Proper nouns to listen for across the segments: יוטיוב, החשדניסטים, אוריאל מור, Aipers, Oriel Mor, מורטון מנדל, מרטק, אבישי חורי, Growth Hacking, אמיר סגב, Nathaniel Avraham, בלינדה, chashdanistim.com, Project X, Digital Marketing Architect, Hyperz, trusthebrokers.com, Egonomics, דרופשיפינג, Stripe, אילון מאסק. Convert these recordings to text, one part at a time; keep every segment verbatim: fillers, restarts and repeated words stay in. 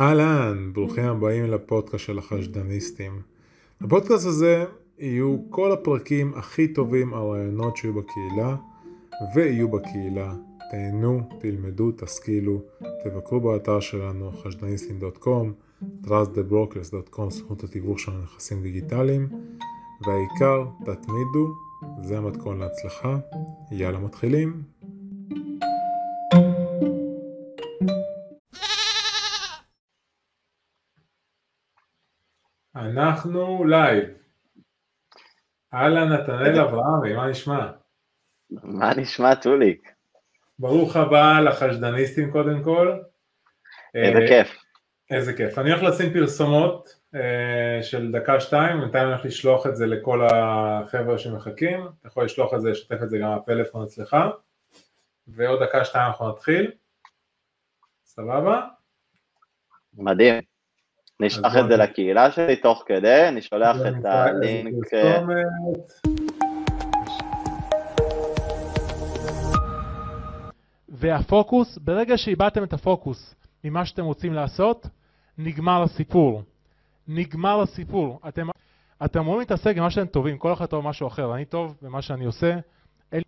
אהלן, ברוכים הבאים לפודקאסט של החשדניסטים. בפודקאסט הזה יהיו כל הפרקים הכי טובים, הרעיונות שיהיו בקהילה ויהיו בקהילה. תהנו, תלמדו, תשכילו, תבקרו באתר שלנו חשדניסטים דוט קום, טראסט דה ברוקרס דוט קום, סוכנות התיווך של הנכסים דיגיטליים, והעיקר, תתמידו, זה המתכון להצלחה. יאללה, מתחילים. אנחנו לייב. אהלן, נתנאל אברהם, מה נשמע? מה נשמע, טוליק? ברוך הבא לחשדניסטים קודם כל. איזה כיף. איזה כיף. אני הולך לשים פרסומות של דקה-שתיים, בינתיים אני הולך לשלוח את זה לכל החבר'ה שמחכים, אתה יכול לשלוח את זה, לשתף את זה גם בפלאפון אצלך, ועוד דקה-שתיים אנחנו נתחיל. סבבה? מדהים. נשלח את זה לקהילה שלי תוך כדי, נשלח את הלינק. והפוקוס, ברגע שאיבדתם את הפוקוס ממה שאתם רוצים לעשות, נגמר הסיפור. נגמר הסיפור. אתם, אתם אמורים להתעסק במה שאתם טובים, כל אחד טוב משהו אחר, אני טוב במה שאני עושה.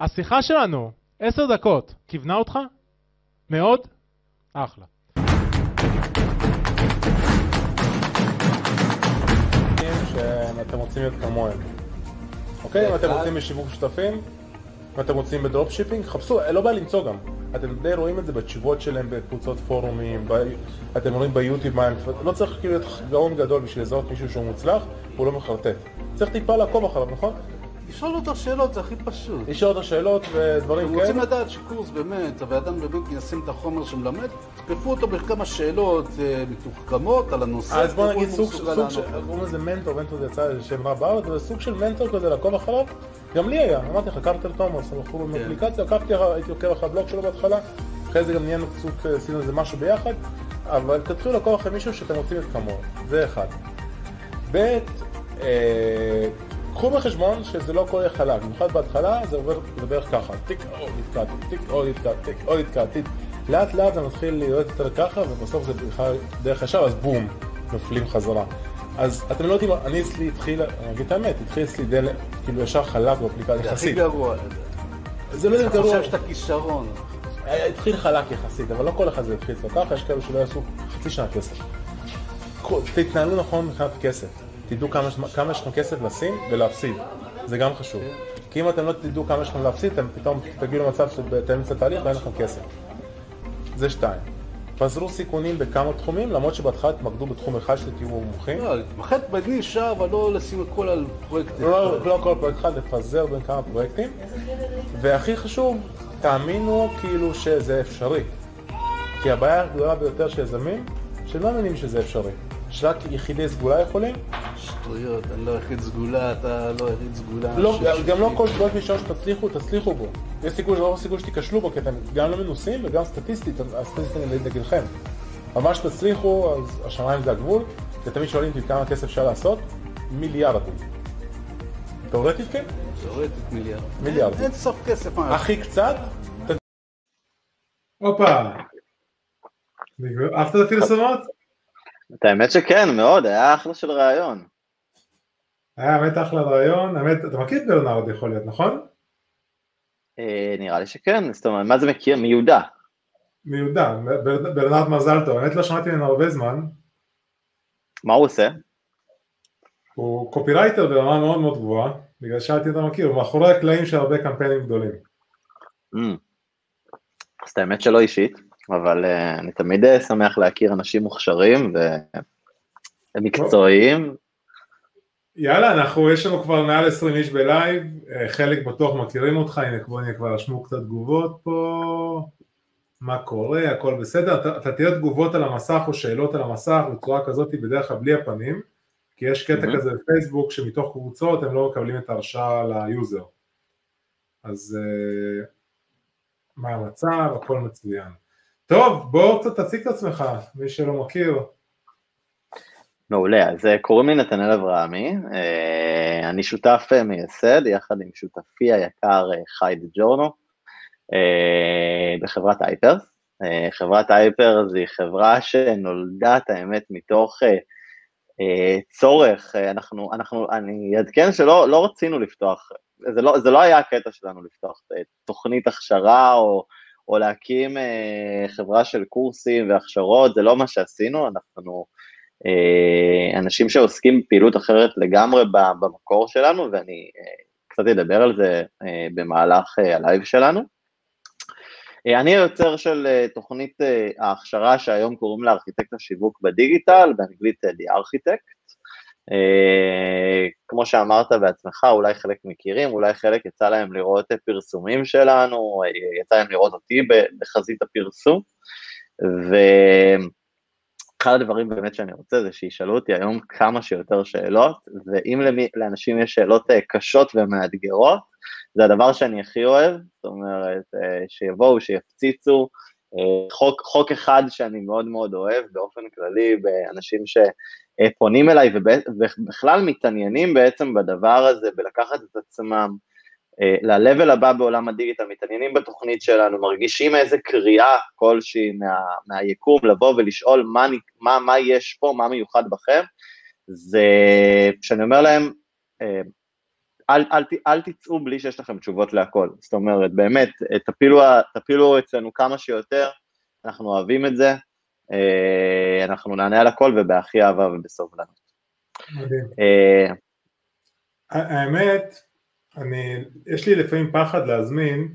השיחה שלנו, עשר דקות, כיוונה אותך? מאוד? אחלה. אתם רוצים להיות כמוהם. אוקיי? אם אתם רוצים בשיווק שותפים, אם אתם רוצים בדרופשיפינג, חפשו, לא בא למצוא גם. אתם די רואים את זה בתשובות שלהם, בקבוצות פורומים, אתם רואים ביוטיוב מה הם... לא צריך כאילו להיות גאון גדול בשביל לזהות מישהו שהוא מוצלח, והוא לא מחרטט. צריך טיפה לעקוב אחריו, נכון? לשאול אותו שאלות, זה הכי פשוט. לשאול אותו שאלות ודברים כאלה. רוצים לדעת שקורס באמת, ואדם באמת ישים את החומר שמלמד, תקפו אותו בכמה שאלות מתוחכמות על הנושא. אז בוא נגיד סוג של... קוראים לזה מנטור, מנטור זה יצא שם רע בארץ, אבל סוג של מנטור כזה לעקוב אחריו, גם לי היה, אמרתי לך, קרטל תומאס, אנחנו לא מאפליקציה, עקבתי, הייתי עוקב אחרי הבלוג שלו בהתחלה, אחרי זה גם נהיינו קצת, עשינו איזה משהו ביחד, אבל תתחילו לעקוב אחרי מישהו שאתם רוצים את כמוהו, זה אחד. ב' קחו בחשבון שזה לא כל חלק, במיוחד בהתחלה זה עובר בערך ככה, תיק או נתקעתי, תיק או נתקעתי, תיק או נתקעתי, לאט לאט זה מתחיל להיות יותר ככה ובסוף זה דרך ישר, אז בום, נופלים חזרה. אז אתם לא יודעים, אני אצלי התחיל, אני אגיד את האמת, התחיל אצלי דל, כאילו ישר חלק באפליקציה יחסית. זה הכי גרוע. זה לא גרוע. אני חושב שאתה כישרון. התחיל חלק יחסית, אבל לא כל אחד זה התחיל ככה, יש כאלה שלא יעשו חצי שנה כסף. תתנהלו נכון מבחינת כסף. תדעו כמה, כמה יש לכם כסף לשים ולהפסיד, זה גם חשוב. כי אם אתם לא תדעו כמה יש לכם להפסיד, אתם פתאום תגיעו למצב שאתם נמצא תהליך ואין לכם כסף. זה שתיים. פזרו סיכונים בכמה תחומים, למרות שבהתחלה תמקדו בתחום אחד שתהיו מומחים. לא, להתמחד בנישה, אבל לא לשים את כל הפרויקטים. לא, לא כל פרויקט אחד, לפזר בין כמה פרויקטים. והכי חשוב, תאמינו כאילו שזה אפשרי. כי הבעיה הגדולה ביותר של יזמים, שלא מאמינים שזה אפשרי. שרק יחידי סגולה יכולים? שטויות, אני לא יחיד סגולה, אתה לא יחיד סגולה. לא, גם לא כל סגולת מישהו שתצליחו, תצליחו בו. יש סיכוי שלא סיכוי שתיכשלו בו, כי אתם גם לא מנוסים וגם סטטיסטית, הסטטיסטית אני לא נגדכם. ממש תצליחו, אז השמיים זה הגבול, ותמיד שואלים כמה כסף אפשר לעשות, מיליארדים. תאורטית כן? תאורטית מיליארדים. מיליארדים. אין סוף כסף. הכי קצת? הופה. אהבת את הפרסומות? את האמת שכן, מאוד, היה אחלה של רעיון. היה האמת אחלה רעיון, האמת, אתה מכיר את ברנרד יכול להיות, נכון? נראה לי שכן, זאת אומרת, מה זה מכיר? מיודע. מיודע, ברנרד מזל טוב, האמת לא שמעתי ממנו הרבה זמן. מה הוא עושה? הוא קופירייטר ברמה מאוד מאוד גבוהה, בגלל שאלתי אתה מכיר, הוא מאחורי הקלעים של הרבה קמפיינים גדולים. אז את האמת שלא אישית. אבל uh, אני תמיד שמח להכיר אנשים מוכשרים ומקצועיים. יאללה, אנחנו, יש לנו כבר מעל עשרים איש בלייב, חלק בטוח מכירים אותך, הנה כבר, הנה כבר רשמו קצת תגובות פה, מה קורה, הכל בסדר, אתה, אתה תהיה תגובות על המסך או שאלות על המסך, בצורה כזאת היא בדרך כלל בלי הפנים, כי יש קטע mm-hmm. כזה בפייסבוק שמתוך קבוצות הם לא מקבלים את ההרשאה ליוזר. אז uh, מה המצב, הכל מצוין. טוב, בואו קצת תציג את עצמך, מי שלא מכיר. מעולה, אז קוראים לי נתנאל אברהמי, אני שותף מייסד, יחד עם שותפי היקר חי דג'ורנו, בחברת אייפרס, חברת Hyperz היא חברה שנולדה את האמת מתוך צורך, אנחנו, אנחנו, אני אדכן שלא, לא רצינו לפתוח, זה לא, זה לא היה הקטע שלנו לפתוח תוכנית הכשרה או, או להקים חברה של קורסים והכשרות, זה לא מה שעשינו, אנחנו אנשים שעוסקים פעילות אחרת לגמרי במקור שלנו, ואני קצת אדבר על זה במהלך הלייב שלנו. אני יוצר של תוכנית ההכשרה שהיום קוראים לה ארכיטקט השיווק בדיגיטל, באנגלית די ארכיטקט. כמו שאמרת בעצמך, אולי חלק מכירים, אולי חלק יצא להם לראות פרסומים שלנו, יצא להם לראות אותי בחזית הפרסום, ו... אחד הדברים באמת שאני רוצה זה שישאלו אותי היום כמה שיותר שאלות, ואם למי, לאנשים יש שאלות קשות ומאתגרות, זה הדבר שאני הכי אוהב, זאת אומרת, שיבואו, שיפציצו, חוק, חוק אחד שאני מאוד מאוד אוהב באופן כללי, באנשים שפונים אליי ובכלל מתעניינים בעצם בדבר הזה, בלקחת את עצמם, ל-level הבא בעולם הדיגיטל, מתעניינים בתוכנית שלנו, מרגישים איזה קריאה כלשהי מה, מהיקום, לבוא ולשאול מה, מה, מה יש פה, מה מיוחד בכם, זה שאני אומר להם, אל, אל, אל, אל תצאו בלי שיש לכם תשובות להכל, זאת אומרת, באמת, תפילו, תפילו אצלנו כמה שיותר, אנחנו אוהבים את זה, אנחנו נענה על הכל ובהכי אהבה ובסובלנות. מדהים. האמת, אני, יש לי לפעמים פחד להזמין,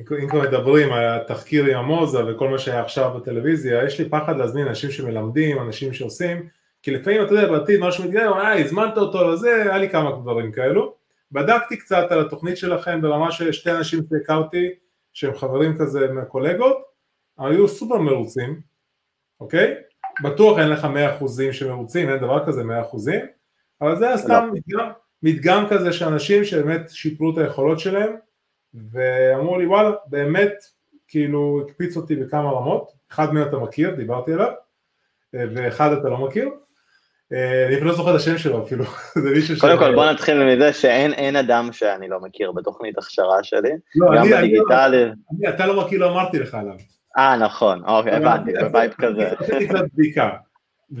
אם כבר מדברים על התחקיר עם המוזה וכל מה שהיה עכשיו בטלוויזיה, יש לי פחד להזמין אנשים שמלמדים, אנשים שעושים, כי לפעמים אתה יודע בעתיד מה שמתגלה, אה, הזמנת אותו לזה, היה לי כמה דברים כאלו, בדקתי קצת על התוכנית שלכם ברמה ששתי אנשים שהכרתי, שהם חברים כזה מהקולגות, היו סופר מרוצים, אוקיי? בטוח אין לך מאה אחוז שמרוצים, אין דבר כזה מאה אחוז, אבל זה הסתם מתגלה. מדגם כזה שאנשים שבאמת שיפרו את היכולות שלהם, ואמרו לי וואלה, באמת, כאילו, הקפיץ אותי בכמה רמות, אחד מהם אתה מכיר, דיברתי עליו, ואחד אתה לא מכיר, אני לא זוכר את השם שלו אפילו, זה מישהו ש... קודם כל, בוא נתחיל מזה שאין אדם שאני לא מכיר בתוכנית הכשרה שלי, גם בדיגיטלי. אתה לא מכיר, לא אמרתי לך עליו. אה, נכון, אוקיי, הבנתי, בבייב כזה. עשיתי קצת בדיקה.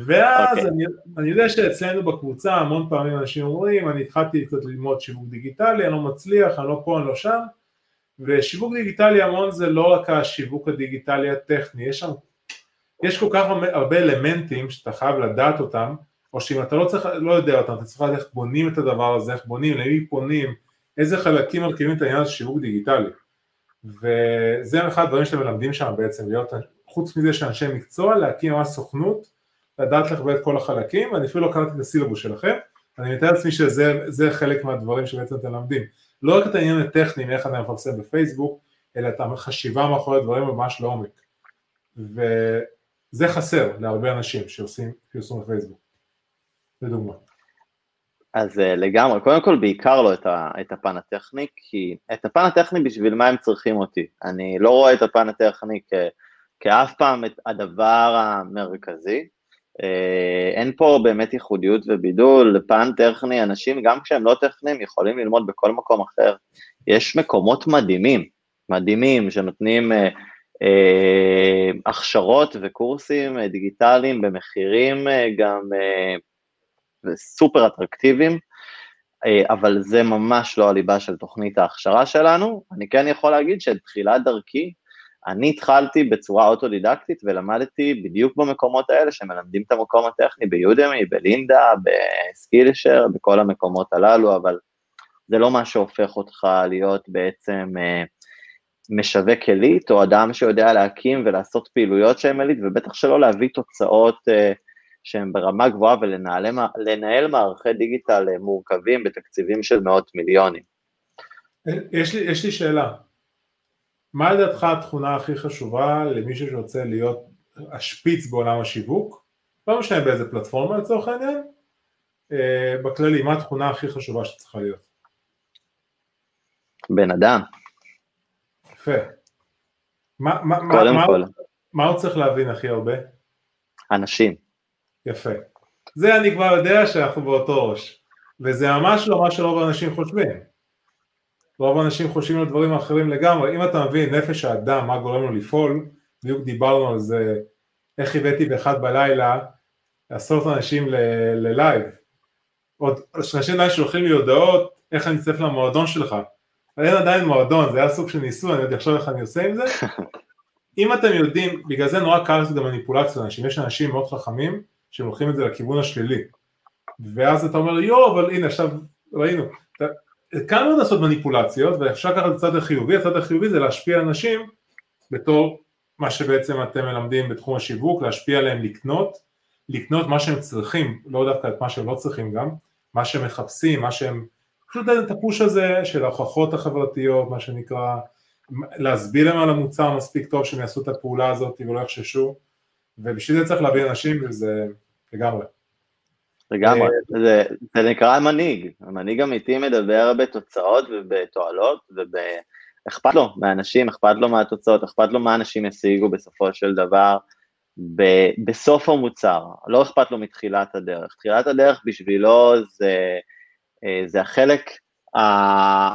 ואז okay. אני, אני יודע שאצלנו בקבוצה המון פעמים אנשים אומרים, אני התחלתי קצת ללמוד שיווק דיגיטלי, אני לא מצליח, אני לא פה, אני לא שם, ושיווק דיגיטלי המון זה לא רק השיווק הדיגיטלי הטכני, יש, שם, יש כל כך הרבה אלמנטים שאתה חייב לדעת אותם, או שאם אתה לא צריך, לא יודע אותם, אתה צריך לדעת איך בונים את הדבר הזה, איך בונים, למי פונים, איזה חלקים מרכיבים את העניין של שיווק דיגיטלי, וזה אחד הדברים שאתם מלמדים שם בעצם, להיות, חוץ מזה שאנשי מקצוע, להקים ממש סוכנות, לדעת לך בעת כל החלקים, ואני אפילו לא קראתי את הסילבוס שלכם, אני מתאר לעצמי שזה חלק מהדברים שבעצם אתם למדים. לא רק את העניין הטכני, מאיך אני מפרסם בפייסבוק, אלא את החשיבה מאחורי הדברים ממש לעומק. וזה חסר להרבה אנשים שעושים פרסום בפייסבוק. לדוגמה. אז לגמרי, קודם כל בעיקר לא את הפן הטכני, כי את הפן הטכני בשביל מה הם צריכים אותי. אני לא רואה את הפן הטכני כאף פעם את הדבר המרכזי, אין פה באמת ייחודיות ובידול, פן טכני, אנשים גם כשהם לא טכנים יכולים ללמוד בכל מקום אחר, יש מקומות מדהימים, מדהימים שנותנים אה, אה, הכשרות וקורסים אה, דיגיטליים במחירים אה, גם אה, סופר אטרקטיביים, אה, אבל זה ממש לא הליבה של תוכנית ההכשרה שלנו, אני כן יכול להגיד שתחילת דרכי, אני התחלתי בצורה אוטודידקטית ולמדתי בדיוק במקומות האלה שמלמדים את המקום הטכני ביודמי, בלינדה, בסקילשר, בכל המקומות הללו, אבל זה לא מה שהופך אותך להיות בעצם משווק אליט, או אדם שיודע להקים ולעשות פעילויות שהן אליט, ובטח שלא להביא תוצאות שהן ברמה גבוהה ולנהל מערכי דיגיטל מורכבים בתקציבים של מאות מיליונים. יש לי, יש לי שאלה. מה לדעתך התכונה הכי חשובה למישהו שרוצה להיות השפיץ בעולם השיווק? לא משנה באיזה פלטפורמה לצורך העניין, בכללי, מה התכונה הכי חשובה שצריכה להיות? בן אדם. יפה. מה, מה, מה, מה, מה הוא צריך להבין הכי הרבה? אנשים. יפה. זה אני כבר יודע שאנחנו באותו ראש, וזה ממש לא מה שרוב האנשים חושבים. רוב האנשים חושבים על דברים אחרים לגמרי, אם אתה מבין נפש האדם, מה גורם לו לפעול, בדיוק דיברנו על זה, איך הבאתי באחד בלילה, עשרות אנשים ללייב, עוד אנשים לייב שולחים לי הודעות, איך אני אצטרף למועדון שלך, אין עדיין מועדון, זה היה סוג של ניסוי, אני עוד יחשוב איך אני עושה עם זה, אם אתם יודעים, בגלל זה נורא קל לעשות גם מניפולציה לאנשים, יש אנשים מאוד חכמים, שהם הולכים את זה לכיוון השלילי, ואז אתה אומר, יו, אבל הנה, עכשיו ראינו, אתה, כאן עוד לעשות מניפולציות, ואפשר ככה לצד החיובי, הצד החיובי זה להשפיע על אנשים, בתור מה שבעצם אתם מלמדים בתחום השיווק, להשפיע עליהם לקנות, לקנות מה שהם צריכים, לא דווקא את מה שהם לא צריכים גם, מה שהם מחפשים, מה שהם, פשוט את הפוש הזה של ההוכחות החברתיות, מה שנקרא, להסביר להם על המוצר מספיק טוב, שהם יעשו את הפעולה הזאת ולא יחששו, ובשביל זה צריך להביא אנשים, וזה לגמרי. לגמרי, זה, זה נקרא מנהיג, המנהיג אמיתי מדבר בתוצאות ובתועלות, ואכפת לו מהאנשים, אכפת לו מהתוצאות, אכפת לו מה אנשים ישיגו בסופו של דבר, ב, בסוף המוצר, לא אכפת לו מתחילת הדרך, תחילת הדרך בשבילו זה, זה החלק, ה, ה,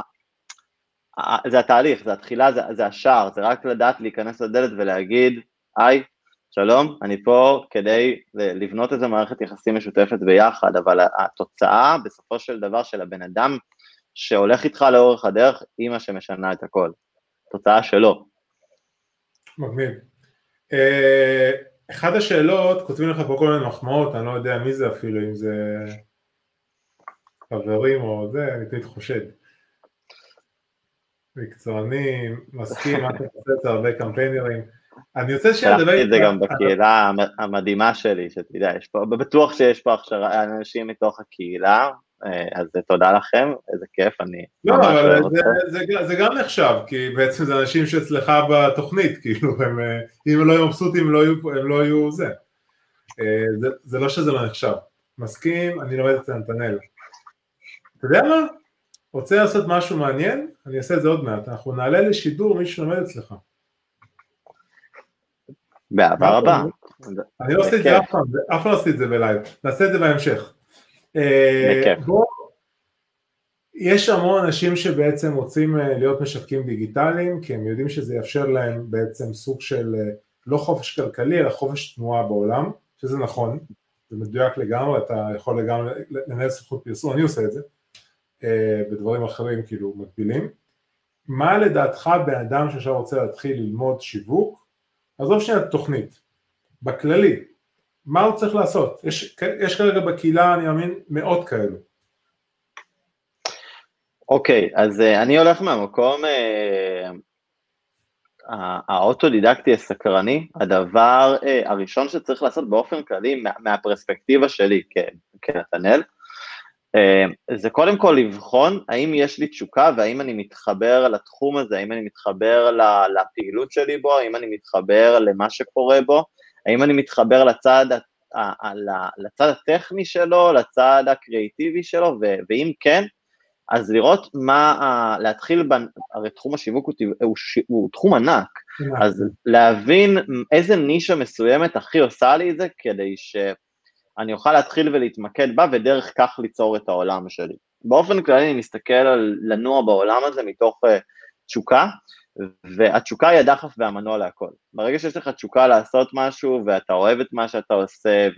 זה התהליך, זה התחילה, זה, זה השער, זה רק לדעת להיכנס לדלת ולהגיד, היי, שלום, אני פה כדי לבנות איזו מערכת יחסים משותפת ביחד, אבל התוצאה בסופו של דבר של הבן אדם שהולך איתך לאורך הדרך, היא מה שמשנה את הכל. התוצאה שלו. מגניב. אחד השאלות, כותבים לך פה כל מיני מחמאות, אני לא יודע מי זה אפילו, אם זה חברים או זה, אני תמיד חושד. מקצוענים, מסכים, מה אתה עושה את זה, הרבה קמפיינרים. אני רוצה שדבר את זה גם בקהילה המדהימה שלי, שתדע, בטוח שיש פה הכשרה אנשים מתוך הקהילה, אז תודה לכם, איזה כיף, אני ממש אוהב אותך. זה גם נחשב, כי בעצם זה אנשים שאצלך בתוכנית, כאילו, אם הם לא יהיו מבסוטים, הם לא יהיו זה. זה לא שזה לא נחשב. מסכים, אני לומד את נתנאל. אתה יודע מה? רוצה לעשות משהו מעניין? אני אעשה את זה עוד מעט. אנחנו נעלה לשידור מי שלומד אצלך. בעבר הבא. אני לא עושה את זה אף פעם, אף פעם לא עושה את זה בלייב, נעשה את זה בהמשך. יש המון אנשים שבעצם רוצים להיות משווקים דיגיטליים, כי הם יודעים שזה יאפשר להם בעצם סוג של לא חופש כלכלי, אלא חופש תנועה בעולם, שזה נכון, זה מדויק לגמרי, אתה יכול לגמרי לנהל סמכות פרסום, אני עושה את זה, בדברים אחרים כאילו מקבילים. מה לדעתך באדם שעכשיו רוצה להתחיל ללמוד שיווק, עזוב שנייה תוכנית, בכללי, מה הוא צריך לעשות? יש, יש כרגע בקהילה, אני מאמין, מאות כאלו. אוקיי, okay, אז uh, אני הולך מהמקום, uh, האוטודידקטי הסקרני, הדבר uh, הראשון שצריך לעשות באופן כללי, מה, מהפרספקטיבה שלי כנתנאל, uh, זה קודם כל לבחון האם יש לי תשוקה, והאם אני מתחבר לתחום הזה, האם אני מתחבר לפעילות שלי בו, האם אני מתחבר למה שקורה בו, האם אני מתחבר לצד, לצד הטכני שלו, לצד הקריאיטיבי שלו, ואם כן, אז לראות מה, להתחיל, הרי תחום השיווק הוא תחום ענק, אז להבין איזה נישה מסוימת הכי עושה לי את זה, כדי שאני אוכל להתחיל ולהתמקד בה, ודרך כך ליצור את העולם שלי. באופן כללי אני מסתכל על לנוע בעולם הזה מתוך תשוקה, והתשוקה היא הדחף והמנוע להכל. ברגע שיש לך תשוקה לעשות משהו, ואתה אוהב את מה שאתה עושה,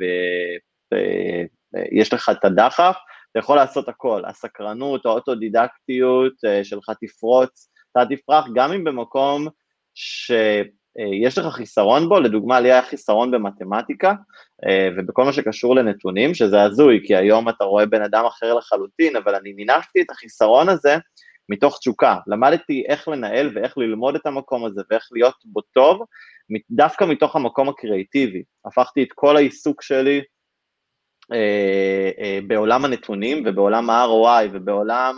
ויש לך את הדחף, אתה יכול לעשות הכל. הסקרנות, האוטודידקטיות שלך תפרוץ, אתה תפרח גם אם במקום שיש לך חיסרון בו, לדוגמה, לי היה חיסרון במתמטיקה, ובכל מה שקשור לנתונים, שזה הזוי, כי היום אתה רואה בן אדם אחר לחלוטין, אבל אני מינפתי את החיסרון הזה, מתוך תשוקה, למדתי איך לנהל ואיך ללמוד את המקום הזה ואיך להיות בו טוב, דווקא מתוך המקום הקריאיטיבי, הפכתי את כל העיסוק שלי אה, אה, בעולם הנתונים ובעולם ה-אר או איי ובעולם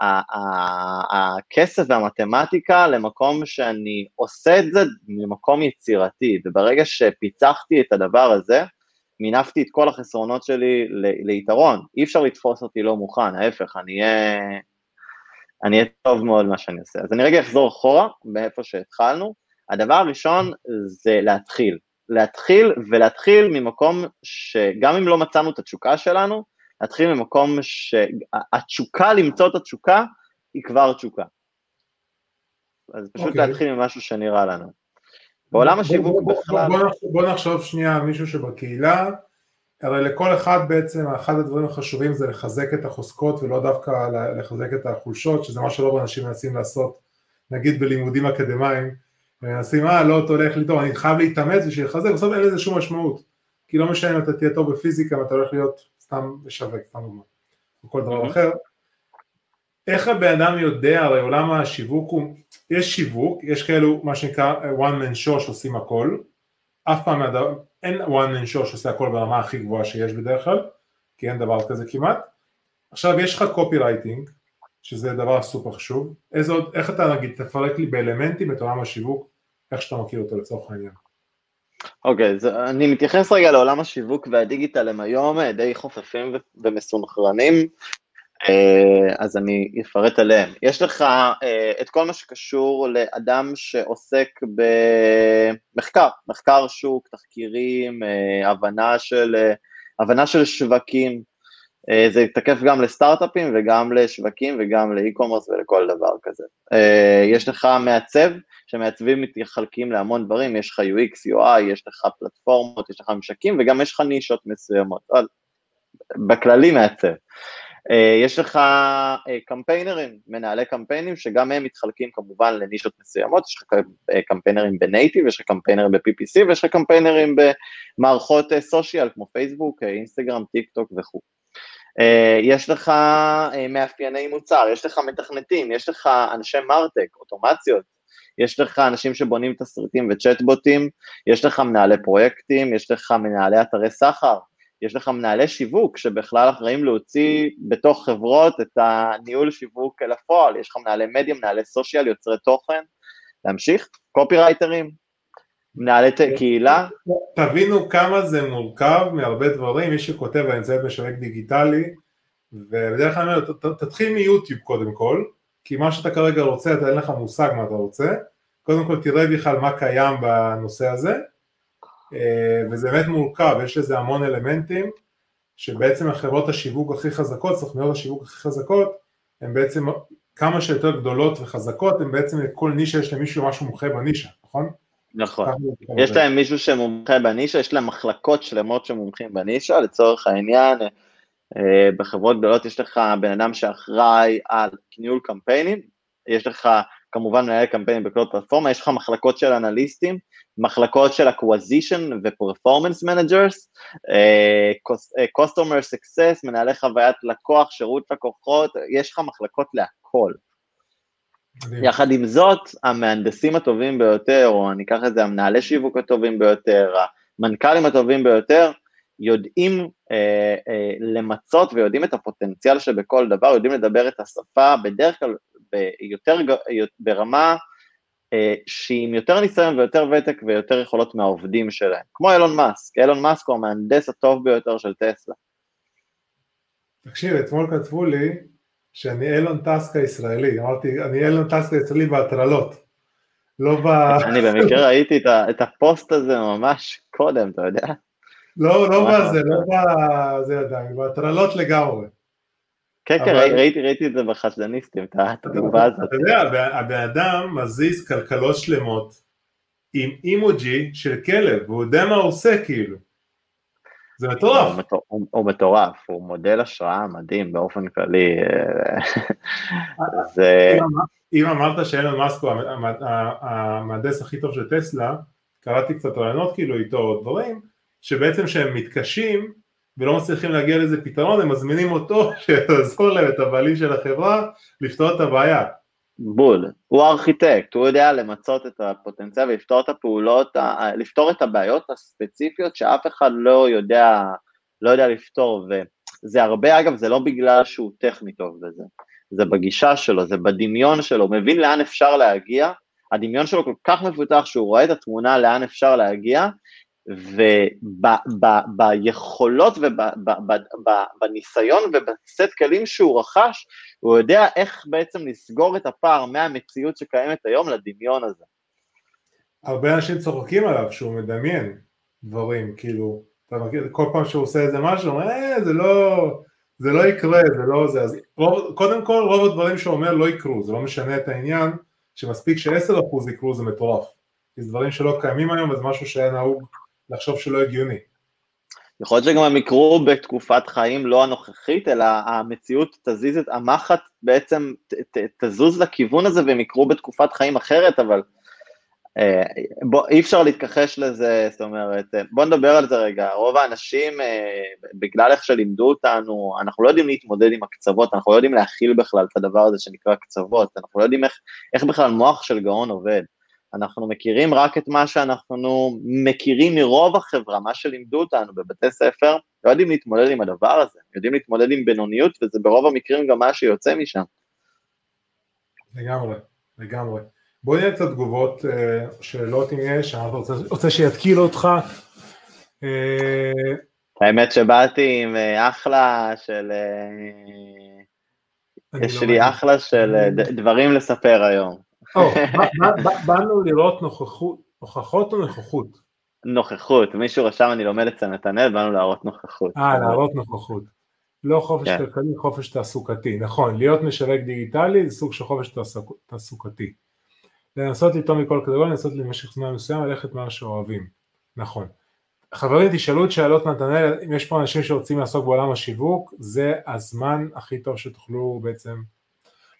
הכסף והמתמטיקה למקום שאני עושה את זה למקום יצירתי, וברגע שפיצחתי את הדבר הזה, מינפתי את כל החסרונות שלי ליתרון, אי אפשר לתפוס אותי לא מוכן, ההפך, אני אהיה... אני אהיה טוב מאוד מה שאני עושה. אז אני רגע אחזור אחורה, מאיפה שהתחלנו. הדבר הראשון זה להתחיל. להתחיל ולהתחיל ממקום שגם אם לא מצאנו את התשוקה שלנו, להתחיל ממקום שהתשוקה, למצוא את התשוקה, היא כבר תשוקה. אז פשוט להתחיל ממשהו שנראה לנו. בעולם השיווק בכלל. בוא נחשוב שנייה מישהו שבקהילה, הרי לכל אחד בעצם, אחד הדברים החשובים זה לחזק את החוזקות ולא דווקא לחזק את החולשות, שזה מה שלא אנשים מנסים לעשות, נגיד בלימודים אקדמיים, מנסים, אה, לא תולך לדור, אני חייב להתאמץ בשביל לחזק, בסוף אין לזה שום משמעות, כי לא משנה אם אתה תהיה טוב בפיזיקה, אתה הולך להיות סתם משווק, סתם דוגמה, או כל דבר אחר. איך הבן אדם יודע, הרי עולם השיווק הוא, יש שיווק, יש כאלו מה שנקרא one man show שעושים הכל, אף פעם אין one man show שעושה הכל ברמה הכי גבוהה שיש בדרך כלל, כי אין דבר כזה כמעט. עכשיו יש לך קופי רייטינג, שזה דבר סופר חשוב, איך אתה נגיד תפרק לי באלמנטים את עולם השיווק, איך שאתה מכיר אותו לצורך העניין? אוקיי, okay, אני מתייחס רגע לעולם השיווק והדיגיטל, הם היום די חופפים ומסונכרנים, אז אני אפרט עליהם. יש לך את כל מה שקשור לאדם שעוסק במחקר, מחקר שוק, תחקירים, הבנה של, הבנה של שווקים, זה תקף גם לסטארט-אפים וגם לשווקים וגם לאי-קומרס ולכל דבר כזה. יש לך מעצב, שמעצבים מתחלקים להמון דברים, יש לך יו אקס, יו איי, יש לך פלטפורמות, יש לך משקים וגם יש לך נישות מסוימות, אבל בכללי מעצב. יש לך קמפיינרים, מנהלי קמפיינים, שגם הם מתחלקים כמובן לנישות מסוימות, יש לך קמפיינרים בנייטיב, יש לך קמפיינרים ב-פי פי סי, ויש לך קמפיינרים במערכות סושיאל, כמו פייסבוק, אינסטגרם, טיק טוק וכו'. יש לך מאפייני מוצר, יש לך מתכנתים, יש לך אנשי מרטק, אוטומציות, יש לך אנשים שבונים תסריטים וצ'טבוטים, יש לך מנהלי פרויקטים, יש לך מנהלי אתרי סחר, יש לך מנהלי שיווק שבכלל אחראים להוציא בתוך חברות את הניהול שיווק לפועל, יש לך מנהלי מדיה, מנהלי סושיאל, יוצרי תוכן, להמשיך, קופי רייטרים, מנהלי קהילה. תבינו כמה זה מורכב מהרבה דברים, מי שכותב על זה משווק דיגיטלי, ובדרך כלל תתחיל מיוטיוב קודם כל, כי מה שאתה כרגע רוצה, אתה אין לך מושג מה אתה רוצה, קודם כל תראה בכלל מה קיים בנושא הזה, וזה באמת מורכב, יש לזה המון אלמנטים, שבעצם החברות השיווק הכי חזקות, סוכניות השיווק הכי חזקות, הן בעצם כמה שיותר גדולות וחזקות, הן בעצם כל נישה יש למישהו משהו מומחה בנישה, נכון? נכון, יש להם מישהו שמומחה בנישה, יש להם מחלקות שלמות שמומחים בנישה, לצורך העניין, בחברות גדולות יש לך בן אדם שאחראי על ניהול קמפיינים, יש לך כמובן מנהל קמפיינים בכל פלטפורמה, יש לך מחלקות של אנליסטים, מחלקות של acquisition ו-performance managers, customer success, מנהלי חוויית לקוח, שירות לקוחות, יש לך מחלקות להכל. יחד עם זאת, המהנדסים הטובים ביותר, או אני אקח את זה, המנהלי שיווק הטובים ביותר, המנכ"לים הטובים ביותר, יודעים אה, אה, למצות ויודעים את הפוטנציאל שבכל דבר, יודעים לדבר את השפה בדרך כלל ביותר, ברמה אה, שעם יותר ניסיון ויותר ותק ויותר יכולות מהעובדים שלהם, כמו אילון מאסק, אילון מאסק הוא המהנדס הטוב ביותר של טסלה. תקשיב, אתמול כתבו לי שאני אילון טאסק הישראלי, אמרתי, אני אילון טאסק הישראלי בהטרלות. לא ב... אני במקרה ראיתי את הפוסט הזה ממש קודם, אתה יודע? לא, לא בזה, לא בזה עדיין, בהטרלות לגמרי. כן, כן, ראיתי את זה בחשדניסטים, את הדוגמה הזאת. אתה יודע, הבן אדם מזיז כלכלות שלמות עם אימוג'י של כלב, והוא יודע מה הוא עושה כאילו. זה מטורף. הוא מטורף, הוא מודל השראה מדהים באופן כללי. אם אמרת שאילון מאסק הוא המהנדס הכי טוב של טסלה, קראתי קצת רעיונות כאילו איתו דברים, שבעצם שהם מתקשים ולא מצליחים להגיע לאיזה פתרון, הם מזמינים אותו שיעזור להם את הבעלים של החברה לפתור את הבעיה. בול, הוא ארכיטקט, הוא יודע למצות את הפוטנציאל ולפתור את הפעולות, לפתור את הבעיות הספציפיות שאף אחד לא יודע, לא יודע לפתור, וזה הרבה, אגב, זה לא בגלל שהוא טכני טוב בזה, זה בגישה שלו, זה בדמיון שלו, הוא מבין לאן אפשר להגיע, הדמיון שלו כל כך מפותח שהוא רואה את התמונה לאן אפשר להגיע, וביכולות ובניסיון ובסט כלים שהוא רכש, הוא יודע איך בעצם לסגור את הפער מהמציאות שקיימת היום לדמיון הזה. הרבה אנשים צוחקים עליו שהוא מדמיין דברים, כאילו, אתה מכיר, כל פעם שהוא עושה איזה משהו, אה, זה לא, זה לא יקרה, זה לא זה, אז רוב, קודם כל, רוב הדברים שהוא אומר לא יקרו, זה לא משנה את העניין, שמספיק ש-עשרה אחוז יקרו זה מטורף. כי זה דברים שלא קיימים היום, וזה משהו שהיה נהוג לחשוב שלא הגיוני. יכול להיות שגם הם יקרו בתקופת חיים לא הנוכחית, אלא המציאות תזיז את המחט, בעצם ת, ת, תזוז לכיוון הזה, והם יקרו בתקופת חיים אחרת, אבל אה, בוא, אי אפשר להתכחש לזה, זאת אומרת, בוא נדבר על זה רגע, רוב האנשים, אה, בגלל איך שלימדו אותנו, אנחנו לא יודעים להתמודד עם הקצוות, אנחנו לא יודעים להכיל בכלל את הדבר הזה שנקרא קצוות, אנחנו לא יודעים איך, איך בכלל מוח של גאון עובד, אנחנו מכירים רק את מה שאנחנו מכירים מרוב החברה, מה שלימדו אותנו בבתי ספר, לא יודעים להתמודד עם הדבר הזה, יודעים להתמודד עם בינוניות, וזה ברוב המקרים גם מה שיוצא משם. לגמרי, לגמרי. בוא נראה את התגובות, שאלות אם יש, אני רוצה, רוצה שיתקיל אותך. האמת שבאתי עם אחלה של... יש לי אחלה של דברים לספר היום. באנו לראות נוכחות או נוכחות? נוכחות, מישהו רשם אני לומד אצל נתנאל, באנו להראות נוכחות. אה, להראות נוכחות. לא חופש כלכלי, חופש תעסוקתי, נכון, להיות משווק דיגיטלי זה סוג של חופש תעסוקתי. לנסות לטעום מכל קטגוריה, לנסות למשך זמן מסוים, ללכת מה שאוהבים, נכון. חברים, תשאלו את שאלות נתנאל, אם יש פה אנשים שרוצים לעסוק בעולם השיווק, זה הזמן הכי טוב שתוכלו בעצם...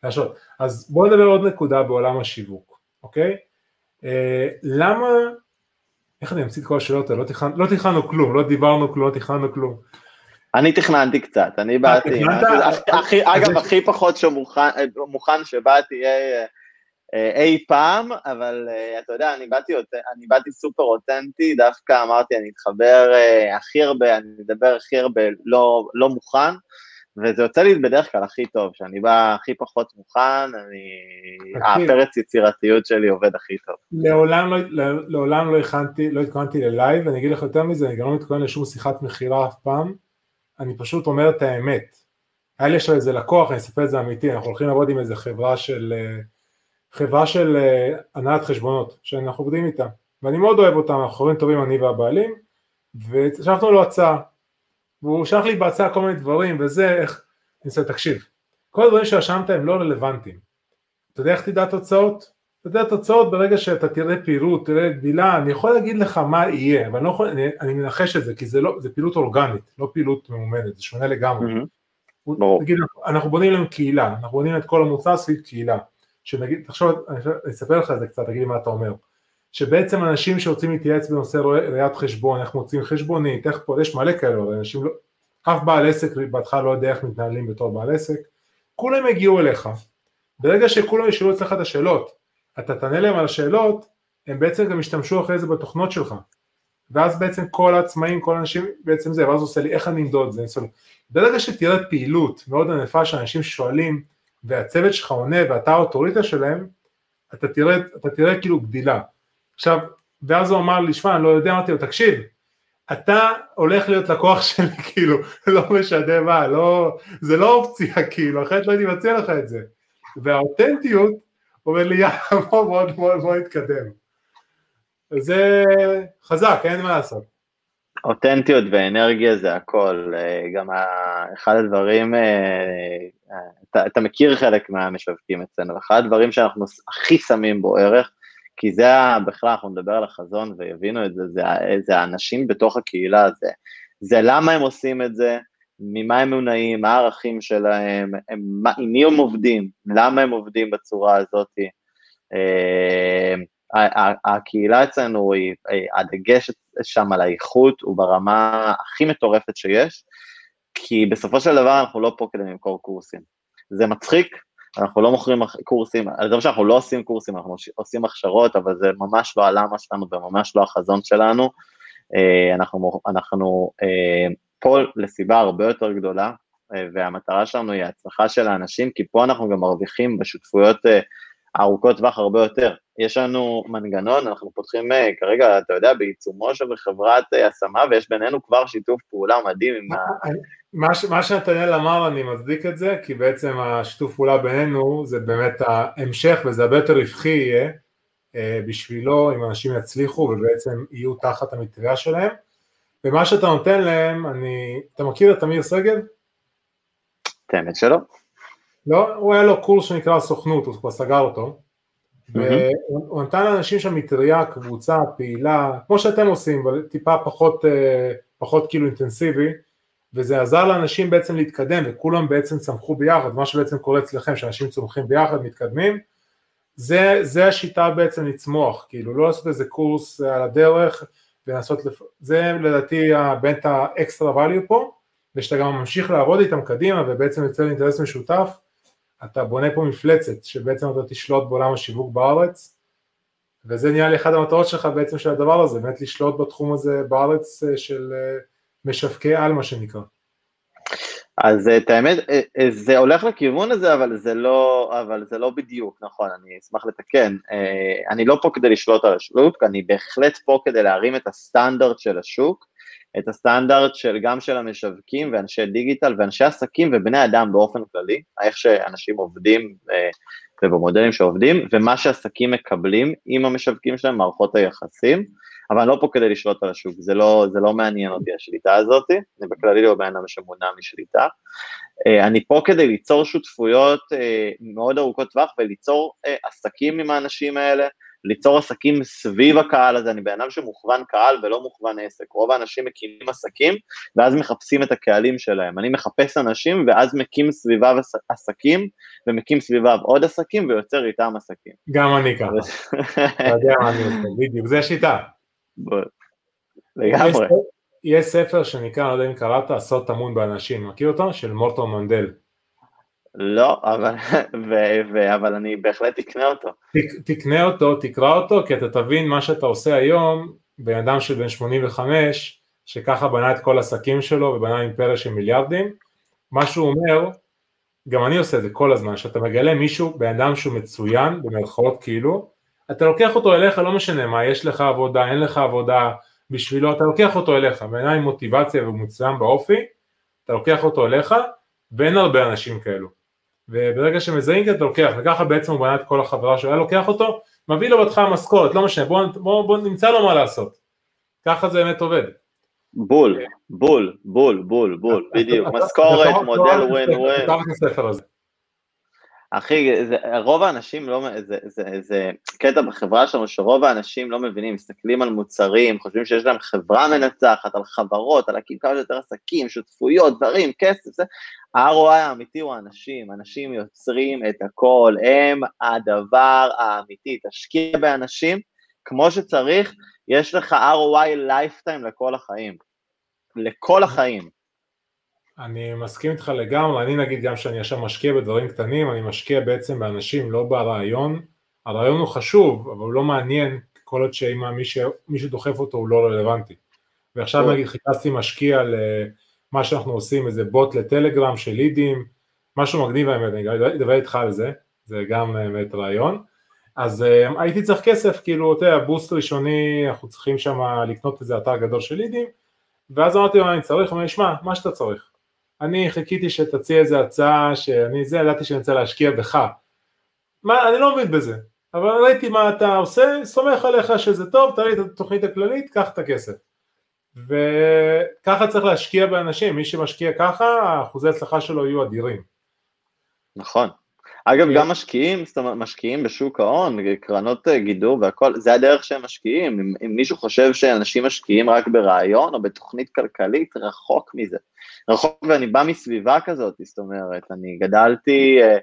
להשוות. אז בואו נדבר עוד נקודה בעולם השיווק, אוקיי? אה, למה, איך אני אמציא את כל השאלות האלה? לא, תכנ... לא תכננו כלום, לא דיברנו כלום, לא תכננו כלום. אני תכננתי קצת, אני באתי, תכננת... הכי, אז... אגב, הכי פחות שמוכן, מוכן שבאתי אי, אי פעם, אבל אתה יודע, אני באתי, אני באתי סופר אותנטי, דווקא אמרתי, אני אתחבר הכי הרבה, אני אדבר הכי הרבה, לא, לא מוכן, וזה יוצא לי בדרך כלל הכי טוב, שאני בא הכי פחות מוכן, הפרץ יצירתיות שלי עובד הכי טוב. לעולם לא התכוננתי ללייב, אני אגיד לך יותר מזה, אני גם לא מתכונן לשום שיחת מחירה אף פעם, אני פשוט אומר את האמת. היה לי של איזה לקוח, אני אספר את זה אמיתי, אנחנו הולכים לעבוד עם איזה חברה של, חברה של הנהלת חשבונות, שאנחנו עובדים איתה, ואני מאוד אוהב אותם, אנחנו חברים טובים, אני והבעלים, ושלחנו לו הצעה, והוא שלח לי בהצעה כל מיני דברים, וזה איך, ננסה, תקשיב, כל הדברים שהשמת הם לא רלוונטיים, אתה יודע איך תדע תוצאות? אתה יודע תוצאות ברגע שאתה תראה פעילות, תראה גדילה, אני יכול להגיד לך מה יהיה, אבל לא, אני, אני מנחש את זה, כי זה, לא, זה פעילות אורגנית, לא פעילות ממומנת, זה שונה לגמרי, mm-hmm. הוא, נגיד, אנחנו בונים להם קהילה, אנחנו בונים את כל המוצר סביב קהילה, שנגיד, תחשוב, אני אספר לך את זה קצת, תגיד לי מה אתה אומר, שבעצם אנשים שרוצים להתייעץ בנושא ראיית חשבון, איך מוצאים חשבונית, איך פה, יש מלא כאלו, אנשים לא, אף בעל עסק, בהתחלה לא יודע איך מתנהלים בתור בעל עסק, כולם הגיעו אליך, ברגע שכולם ישאלו אצלך את השאלות, אתה תענה להם על השאלות, הם בעצם גם השתמשו אחרי זה בתוכנות שלך, ואז בעצם כל העצמאים, כל האנשים בעצם זה, ואז עושה לי איך אני אמדוד זה, ברגע שתראה פעילות מאוד ענפה של אנשים ששואלים, והצוות שלך עונה ואתה האוטוריטה שלהם, אתה תראה, אתה תראה כאילו גדילה. עכשיו, ואז הוא אמר לי, שמע, אני לא יודע, אמרתי לו, תקשיב, אתה הולך להיות לקוח שלי, כאילו, לא משנה מה, לא, זה לא אופציה, כאילו, אחרת לא הייתי מציע לך את זה. והאותנטיות, אומר לי, יאללה, בוא, בוא, בוא, בוא נתקדם. זה חזק, אין מה לעשות. אותנטיות ואנרגיה זה הכל, גם אחד הדברים, אתה, אתה מכיר חלק מהמשווקים אצלנו, אחד הדברים שאנחנו הכי שמים בו ערך, כי זה בכלל, אנחנו נדבר על החזון ויבינו את זה, זה, זה האנשים בתוך הקהילה הזה, זה למה הם עושים את זה, ממה הם מונעים, מה הערכים שלהם, הם, מה, מי הם עובדים, למה הם עובדים בצורה הזאת, אה, הקהילה אצלנו, הדגש שם על האיכות, הוא ברמה הכי מטורפת שיש, כי בסופו של דבר אנחנו לא פה כדי למכור קורסים, זה מצחיק, אנחנו לא מוכרים קורסים, אז גם שאנחנו לא עושים קורסים, אנחנו עושים הכשרות, אבל זה ממש לא הלמה שלנו, וממש לא החזון שלנו, אנחנו, אנחנו פה לסיבה הרבה יותר גדולה, והמטרה שלנו היא ההצלחה של האנשים, כי פה אנחנו גם מרוויחים בשותפויות ארוכות טווח הרבה יותר, יש לנו מנגנון, אנחנו פותחים כרגע, אתה יודע, בעיצומו של חברת השמה, ויש בינינו כבר שיתוף פעולה מדהים עם ה... מה שנתניאל אמר, אני מצדיק את זה, כי בעצם השיתוף פעולה בינינו, זה באמת ההמשך, וזה הרבה יותר רווחי יהיה, בשבילו, אם אנשים יצליחו, ובעצם יהיו תחת המטריה שלהם, ומה שאתה נותן להם, אני... אתה מכיר את אמיר סגב? תאמת שלא. לא, הוא היה לו קורס שנקרא סוכנות, הוא כבר סגר אותו, הוא נתן לאנשים שם מטריה, קבוצה, פעילה, כמו שאתם עושים, אבל טיפה פחות, פחות כאילו אינטנסיבי, וזה עזר לאנשים בעצם להתקדם, וכולם בעצם צמחו ביחד, מה שבעצם קורה אצלכם, שאנשים צומחים ביחד, מתקדמים, זה, זה השיטה בעצם לצמוח, כאילו, לא לעשות איזה קורס על הדרך, ולעשות, זה לדעתי בין את האקסטרה value פה, ושאתה גם ממשיך לעבוד איתם קדימה, ובעצם יוצא לאינטרס משותף, אתה בונה פה מפלצת, שבעצם אתה תשלוט בעולם השיווק בארץ, וזה נהיה לאחד המטרות שלך בעצם של הדבר הזה, באמת לשלוט בתחום הזה בארץ של משווקי על מה שנקרא. אז את האמת, זה הולך לכיוון הזה, אבל זה לא, אבל זה לא בדיוק, נכון, אני אשמח לתקן, אני לא פה כדי לשלוט על השוק, אני בהחלט פה כדי להרים את הסטנדרט של השוק, את הסטנדרט של גם של המשווקים ואנשי דיגיטל ואנשי עסקים ובני אדם באופן כללי, איך שאנשים עובדים ובמודלים שעובדים, ומה שעסקים מקבלים עם המשווקים שלהם, מערכות היחסים, אבל אני לא פה כדי לשלוט על השוק, זה לא, זה לא מעניין אותי השליטה הזאת, אני בכללי לא בעניין שמונע משליטה, אני פה כדי ליצור שותפויות מאוד ארוכות טווח וליצור עסקים עם האנשים האלה, ליצור עסקים סביב הקהל הזה, אני בעיניו שמוכוון קהל ולא מוכוון עסק, רוב האנשים מקימים עסקים, ואז מחפשים את הקהלים שלהם, אני מחפש אנשים, ואז מקים סביביו עסקים, ומקים סביביו עוד עסקים, ויוצר איתם עסקים. גם אני ככה, אתה יודע מה אני עושה, בדיוק, זה שיטה. לגמרי. יש ספר שנקרא, אני לא יודע אם קראת, עשות תמון באנשים, מכיר אותו? של מורטון מנדל. לא, אבל, ו, ו, אבל אני בהחלט תקנה אותו. ת, תקנה אותו, תקרא אותו, כי אתה תבין מה שאתה עושה היום, בן אדם של בן שמונים וחמש, שככה בנה את כל עסקים שלו, ובנה אימפריה של מיליארדים, מה שהוא אומר, גם אני עושה את זה כל הזמן, שאתה מגלה מישהו, בן אדם שהוא מצוין, במרכאות כאילו, אתה לוקח אותו אליך, לא משנה מה, יש לך עבודה, אין לך עבודה, בשבילו אתה לוקח אותו אליך, בעיניי מוטיבציה ומצוין באופי, אתה לוקח אותו אליך, ואין הרבה אנשים כאלו. וברגע שמזהים אתה לוקח, וככה בעצם הוא בנה את כל החברה שהוא היה לוקח אותו, מביא לו בתך המשכורת, לא משנה, בוא, בוא, בוא נמצא לו מה לעשות, ככה זה באמת עובד. בול, בול, בול, בול, בול, בדיוק, משכורת, מודל ווין ווין. תקרא את הספר הזה. אחי, זה, רוב האנשים לא, זה, זה, זה קטע בחברה שלנו שרוב האנשים לא מבינים, מסתכלים על מוצרים, חושבים שיש להם חברה מנצחת, על חברות, על הקים כמה שיותר עסקים, שותפויות, דברים, כסף, זה. ה-אר או איי האמיתי הוא האנשים, אנשים יוצרים את הכל, הם הדבר האמיתי, תשקיע באנשים, כמו שצריך, יש לך אר או איי לייפטיים לכל החיים, לכל החיים. אני מסכים איתך לגמרי, אני נגיד גם שאני עכשיו משקיע בדברים קטנים, אני משקיע בעצם באנשים, לא ברעיון, הרעיון הוא חשוב, אבל הוא לא מעניין, כל עוד שמי שדוחף אותו הוא לא רלוונטי, ועכשיו נגיד חיפשתי משקיע למה שאנחנו עושים, איזה בוט לטלגרם של לידים, משהו מגניב האמת, אני אדבר איתך על זה, זה גם באמת רעיון, אז הייתי צריך כסף, כאילו אותי הבוסט ראשוני, אנחנו צריכים שם לקנות איזה אתר גדול של לידים, ואז אמרתי מה אני צריך, אמרתי, שמע, מה שאתה צריך. אני חיכיתי שתציע איזו הצעה, שאני זה, ידעתי שאני רוצה להשקיע בך. מה, אני לא מבין בזה, אבל ראיתי מה אתה עושה, סומך עליך שזה טוב, תראי את התוכנית הכללית, קח את הכסף. וככה צריך להשקיע באנשים, מי שמשקיע ככה, אחוזי הצלחה שלו יהיו אדירים. נכון. אגב, גם משקיעים, זאת אומרת, משקיעים בשוק ההון, קרנות גידור והכל, זה הדרך שהם משקיעים. אם, אם מישהו חושב שאנשים משקיעים רק ברעיון או בתוכנית כלכלית, רחוק מזה. רחוק, ואני בא מסביבה כזאת, זאת אומרת, אני גדלתי, אה,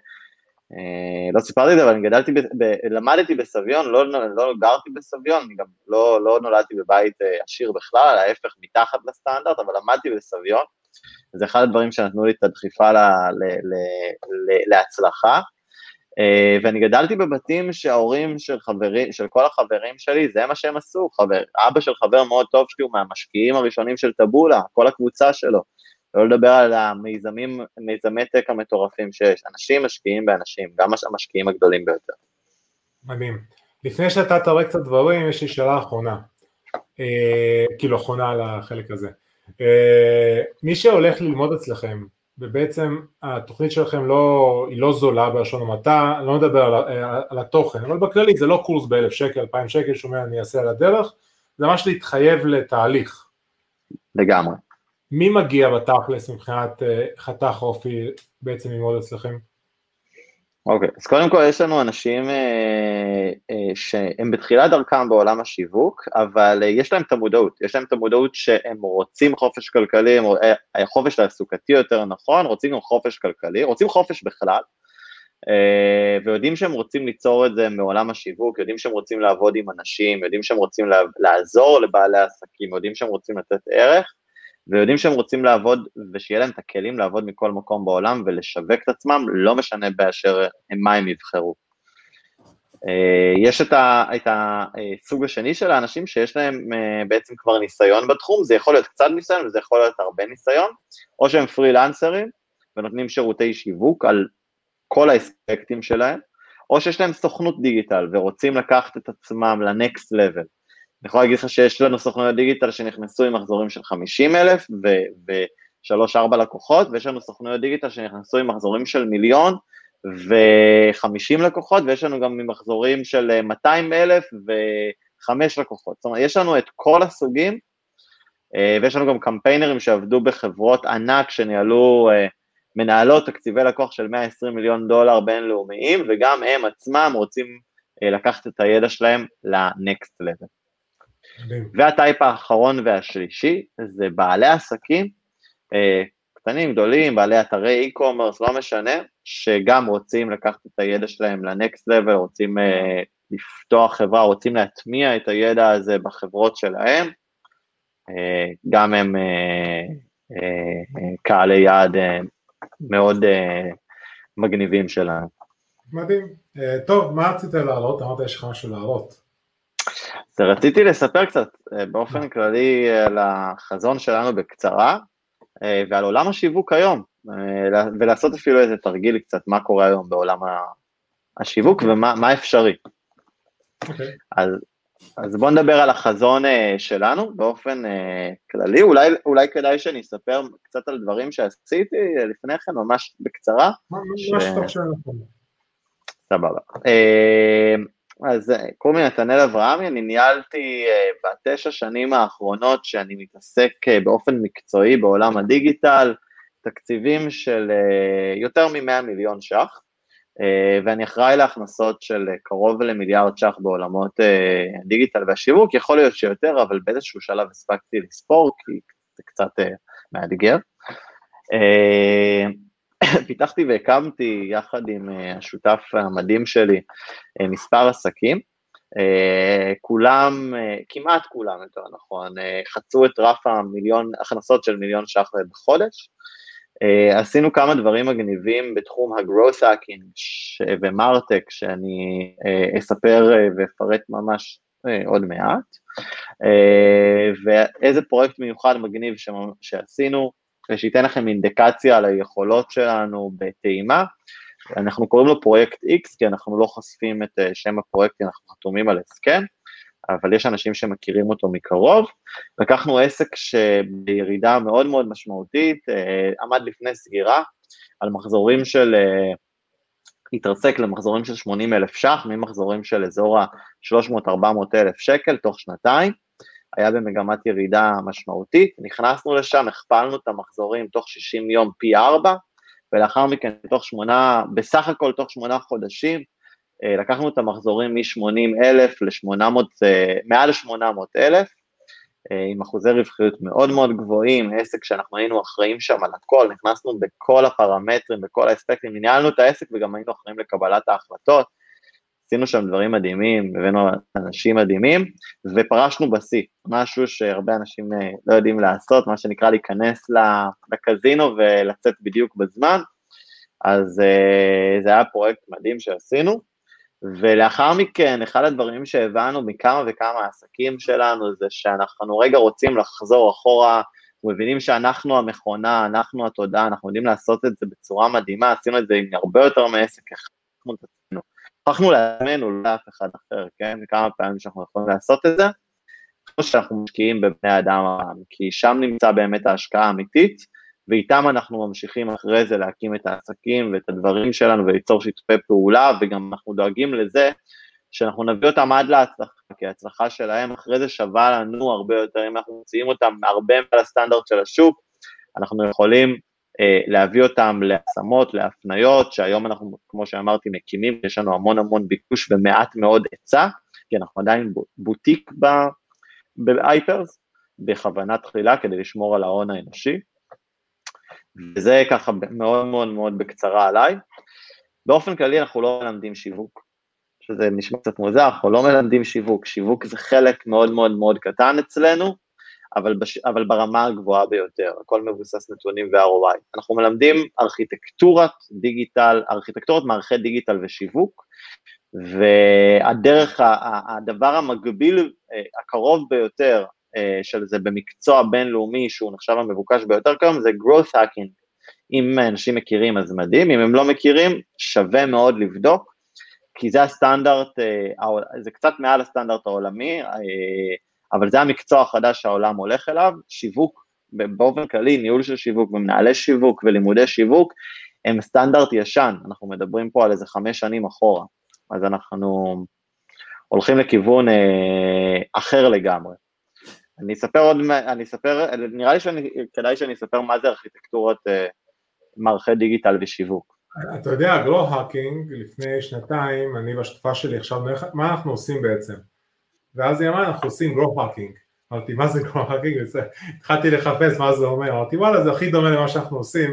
אה, לא סיפרתי את זה, אבל אני גדלתי, ב, ב, למדתי בסביון, לא, לא גרתי בסביון, אני גם לא, לא נולדתי בבית עשיר בכלל, ההפך מתחת לסטנדרט, אבל למדתי בסביון, זה אחד הדברים שנתנו לי את הדחיפה ל, ל, ל, ל, להצלחה, Uh, ואני גדלתי בבתים שההורים של חברים, של כל החברים שלי, זה מה שהם עשו, חבר, אבא של חבר מאוד טוב שלי, הוא מהמשקיעים הראשונים של טבולה, כל הקבוצה שלו, לא לדבר על המיזמים, מיזמי טק המטורפים שיש, אנשים משקיעים באנשים, גם המשקיעים הגדולים ביותר. מדהים. לפני שאתה תראה קצת דברים, יש לי שאלה אחרונה, אה, כאילו אחרונה על החלק הזה. אה, מי שהולך ללמוד אצלכם, ובעצם התוכנית שלכם לא, היא לא זולה בלשון המעטה, אני לא מדבר על, על התוכן, אבל בכללי זה לא קורס באלף שקל, אלפיים שקל, שומע אני אעשה על הדרך, זה ממש להתחייב לתהליך. לגמרי. מי מגיע בתכלס מבחינת חתך אופי בעצם ללמוד אצלכם? אוקיי, אז קודם כל יש לנו אנשים אה, אה, שהם בתחילת דרכם בעולם השיווק, אבל אה, יש להם את המודעות, יש להם את המודעות שהם רוצים חופש כלכלי, אה, חופש תעסוקתי יותר נכון, רוצים גם חופש כלכלי, רוצים חופש בכלל, אה, ויודעים שהם רוצים ליצור את זה מעולם השיווק, יודעים שהם רוצים לעבוד עם אנשים, יודעים שהם רוצים לה, לעזור לבעלי עסקים, יודעים שהם רוצים לתת ערך, ויודעים שהם רוצים לעבוד, ושיהיה להם את הכלים לעבוד מכל מקום בעולם, ולשווק את עצמם, לא משנה באשר מה הם יבחרו. יש את הסוג השני של האנשים, שיש להם בעצם כבר ניסיון בתחום, זה יכול להיות קצת ניסיון, וזה יכול להיות הרבה ניסיון, או שהם פרילנסרים, ונותנים שירותי שיווק על כל האספקטים שלהם, או שיש להם סוכנות דיגיטל, ורוצים לקחת את עצמם לנקסט לבל, אני יכול להגיד לך שיש לנו סוכנויות דיגיטל שנכנסו עם מחזורים של חמישים אלף ו-שלוש ארבע לקוחות, ויש לנו סוכנויות דיגיטל שנכנסו עם מחזורים של מיליון ו-חמישים לקוחות, ויש לנו גם עם מחזורים של מאתיים אלף ו-חמישה לקוחות. זאת אומרת, יש לנו את כל הסוגים, ויש לנו גם קמפיינרים שעבדו בחברות ענק שניהלו מנהלות תקציבי לקוח של מאה ועשרים מיליון דולר בינלאומיים, וגם הם עצמם רוצים לקחת את הידע שלהם לנקסט לבל. והטייפ האחרון והשלישי, זה בעלי עסקים, קטנים, גדולים, בעלי אתרי e-commerce, לא משנה, שגם רוצים לקחת את הידע שלהם לנקסט לבל, רוצים לפתוח חברה, רוצים להטמיע את הידע הזה בחברות שלהם, גם הם קהלי יעד מאוד מגניבים שלנו. מדהים. טוב, מה רצית להעלות? אמרת יש לך משהו להעלות. רציתי לספר קצת באופן כללי על החזון שלנו בקצרה, ועל עולם השיווק היום, ולעשות אפילו איזה תרגיל קצת מה קורה היום בעולם השיווק ומה מה אפשרי. אוקיי. אז, אז בוא נדבר על החזון שלנו באופן כללי, אולי, אולי כדאי שאני אספר קצת על דברים שעשיתי לפני כן, ממש בקצרה. ממש טוב שלנו. סבבה. אז קוראים לי נתנאל אברהמי, אני ניהלתי בתשע שנים האחרונות שאני מתעסק באופן מקצועי בעולם הדיגיטל, תקציבים של יותר מ-מאה מיליון שח, ואני אחראי להכנסות של קרוב למיליארד שח בעולמות הדיגיטל והשיווק, יכול להיות שיותר, אבל באיזשהו שלב הספקתי לספור, כי זה קצת מאתגר. פיתחתי והקמתי יחד עם השותף המדהים שלי מספר עסקים, כולם, כמעט כולם יותר נכון, חצו את רף המיליון, הכנסות של מיליון שח בחודש, עשינו כמה דברים מגניבים בתחום ה-Growth Hacking ומרטק, שאני אספר ואפרט ממש עוד מעט, ואיזה פרויקט מיוחד מגניב שעשינו, ושייתן לכם אינדיקציה על היכולות שלנו בתאימה, אנחנו קוראים לו פרויקט X, כי אנחנו לא חושפים את שם הפרויקט, אנחנו חתומים על הסכם, אבל יש אנשים שמכירים אותו מקרוב, לקחנו עסק שבירידה מאוד מאוד משמעותית, עמד לפני סגירה, על מחזורים של, התרסק למחזורים של שמונים אלף שח, ממחזורים של אזור ה-שלוש מאות עד ארבע מאות אלף שקל, תוך שנתיים, היה במגמת ירידה משמעותית, נכנסנו לשם, הכפלנו את המחזורים תוך שישים יום פי ארבע, ולאחר מכן תוך שמונה, בסך הכל תוך שמונה חודשים, לקחנו את המחזורים מ-שמונים אלף מעל שמונה מאות אלף, עם אחוזי רווחיות מאוד מאוד גבוהים, עסק שאנחנו היינו אחראים שם על הכל, נכנסנו בכל הפרמטרים, בכל האספקטים, ניהלנו את העסק וגם היינו אחראים לקבלת ההחלטות, עשינו שם דברים מדהימים, הבאנו אנשים מדהימים, ופרשנו בשיא, משהו שהרבה אנשים לא יודעים לעשות, מה שנקרא להיכנס לקזינו ולצאת בדיוק בזמן, אז זה היה פרויקט מדהים שעשינו, ולאחר מכן, אחד הדברים שהבאנו מכמה וכמה עסקים שלנו, זה שאנחנו רגע רוצים לחזור אחורה, מבינים שאנחנו המכונה, אנחנו התודעה, אנחנו יודעים לעשות את זה בצורה מדהימה, עשינו את זה עם הרבה יותר מעסק, אנחנו תצאנו, הפכנו לעצמנו, לא אף אחד אחר, כן? כמה פעמים שאנחנו יכולים לעשות את זה, כמו שאנחנו משקיעים בבני אדם, כי שם נמצא באמת ההשקעה האמיתית, ואיתם אנחנו ממשיכים אחרי זה להקים את העסקים ואת הדברים שלנו, וליצור שיתופי פעולה, וגם אנחנו דואגים לזה, שאנחנו נביא אותם עד להצלחה, כי ההצלחה שלהם אחרי זה שווה לנו הרבה יותר, אם אנחנו מוציאים אותם הרבה מעל הסטנדרט של השוק, אנחנו יכולים להביא אותם להשמות, להפניות, שהיום אנחנו, כמו שאמרתי, מקימים, יש לנו המון המון ביקוש ומעט מאוד עצה, כי אנחנו עדיין בוטיק ב-Hyperz, בכוונה תחילה, כדי לשמור על ההון האנושי, וזה ככה מאוד מאוד מאוד בקצרה עליי. באופן כללי אנחנו לא מלמדים שיווק, שזה נשמע קצת מוזר, אנחנו לא מלמדים שיווק, שיווק זה חלק מאוד מאוד מאוד קטן אצלנו, אבל, בש... אבל ברמה הגבוהה ביותר, הכל מבוסס נתונים ו-אר או איי. אנחנו מלמדים ארכיטקטורת דיגיטל, ארכיטקטורת מערכי דיגיטל ושיווק, והדרך, הדבר המקביל, הקרוב ביותר של זה במקצוע בינלאומי, שהוא נחשב המבוקש ביותר כיום, זה Growth Hacking. אם אנשים מכירים אז מדהים, אם הם לא מכירים, שווה מאוד לבדוק, כי זה הסטנדרט, זה קצת מעל הסטנדרט העולמי, אבל זה המקצוע החדש שהעולם הולך אליו, שיווק, באופן כללי, ניהול של שיווק, ומנהלי שיווק ולימודי שיווק, הם סטנדרט ישן, אנחנו מדברים פה על איזה חמש שנים אחורה, אז אנחנו הולכים לכיוון אה, אחר לגמרי. אני אספר עוד, אני אספר, נראה לי שכדאי שאני אספר מה זה ארכיטקטורת אה, מערכי דיגיטל ושיווק. אתה יודע, גרו האקינג, לפני שנתיים, אני והשותפה שלי עכשיו, מה אנחנו עושים בעצם? ואז היא אמרה, אנחנו עושים growth hacking. אמרתי, מה זה growth hacking? התחלתי לחפש מה זה אומר. אמרתי, וואלה, זה הכי דומה למה שאנחנו עושים,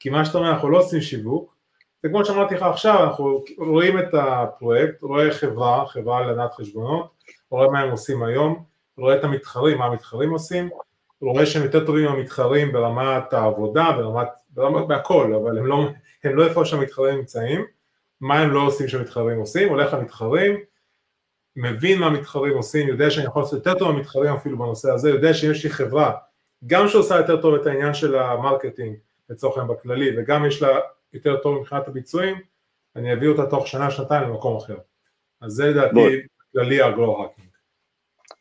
כי מה שאתה אומר, אנחנו לא עושים שיווק, וכמו שאמרתי לך עכשיו, אנחנו רואים את הפרויקט, רואה חברה, חברה להנהלת חשבונות, רואה מה הם עושים היום, רואה את המתחרים, מה המתחרים עושים, רואה שהם יותר טובים המתחרים ברמת העבודה, ברמת, ברמת בהכל, אבל הם לא, הם לא איפה שהמתחרים נמצאים, מה הם לא עושים שהמתחרים עושים, הולך למתחרים, מבין מה מתחרים עושים, יודע שאני יכול לעשות יותר טוב מתחרים אפילו בנושא הזה, יודע שיש לי חברה, גם שעושה יותר טוב את העניין של המרקטינג, לצורכם בכללי, וגם יש לה יותר טוב מבחינת הביצועים, אני אביא אותה תוך שנה, שנתיים למקום אחר. אז זה לדעתי כללי הגרו האקינג.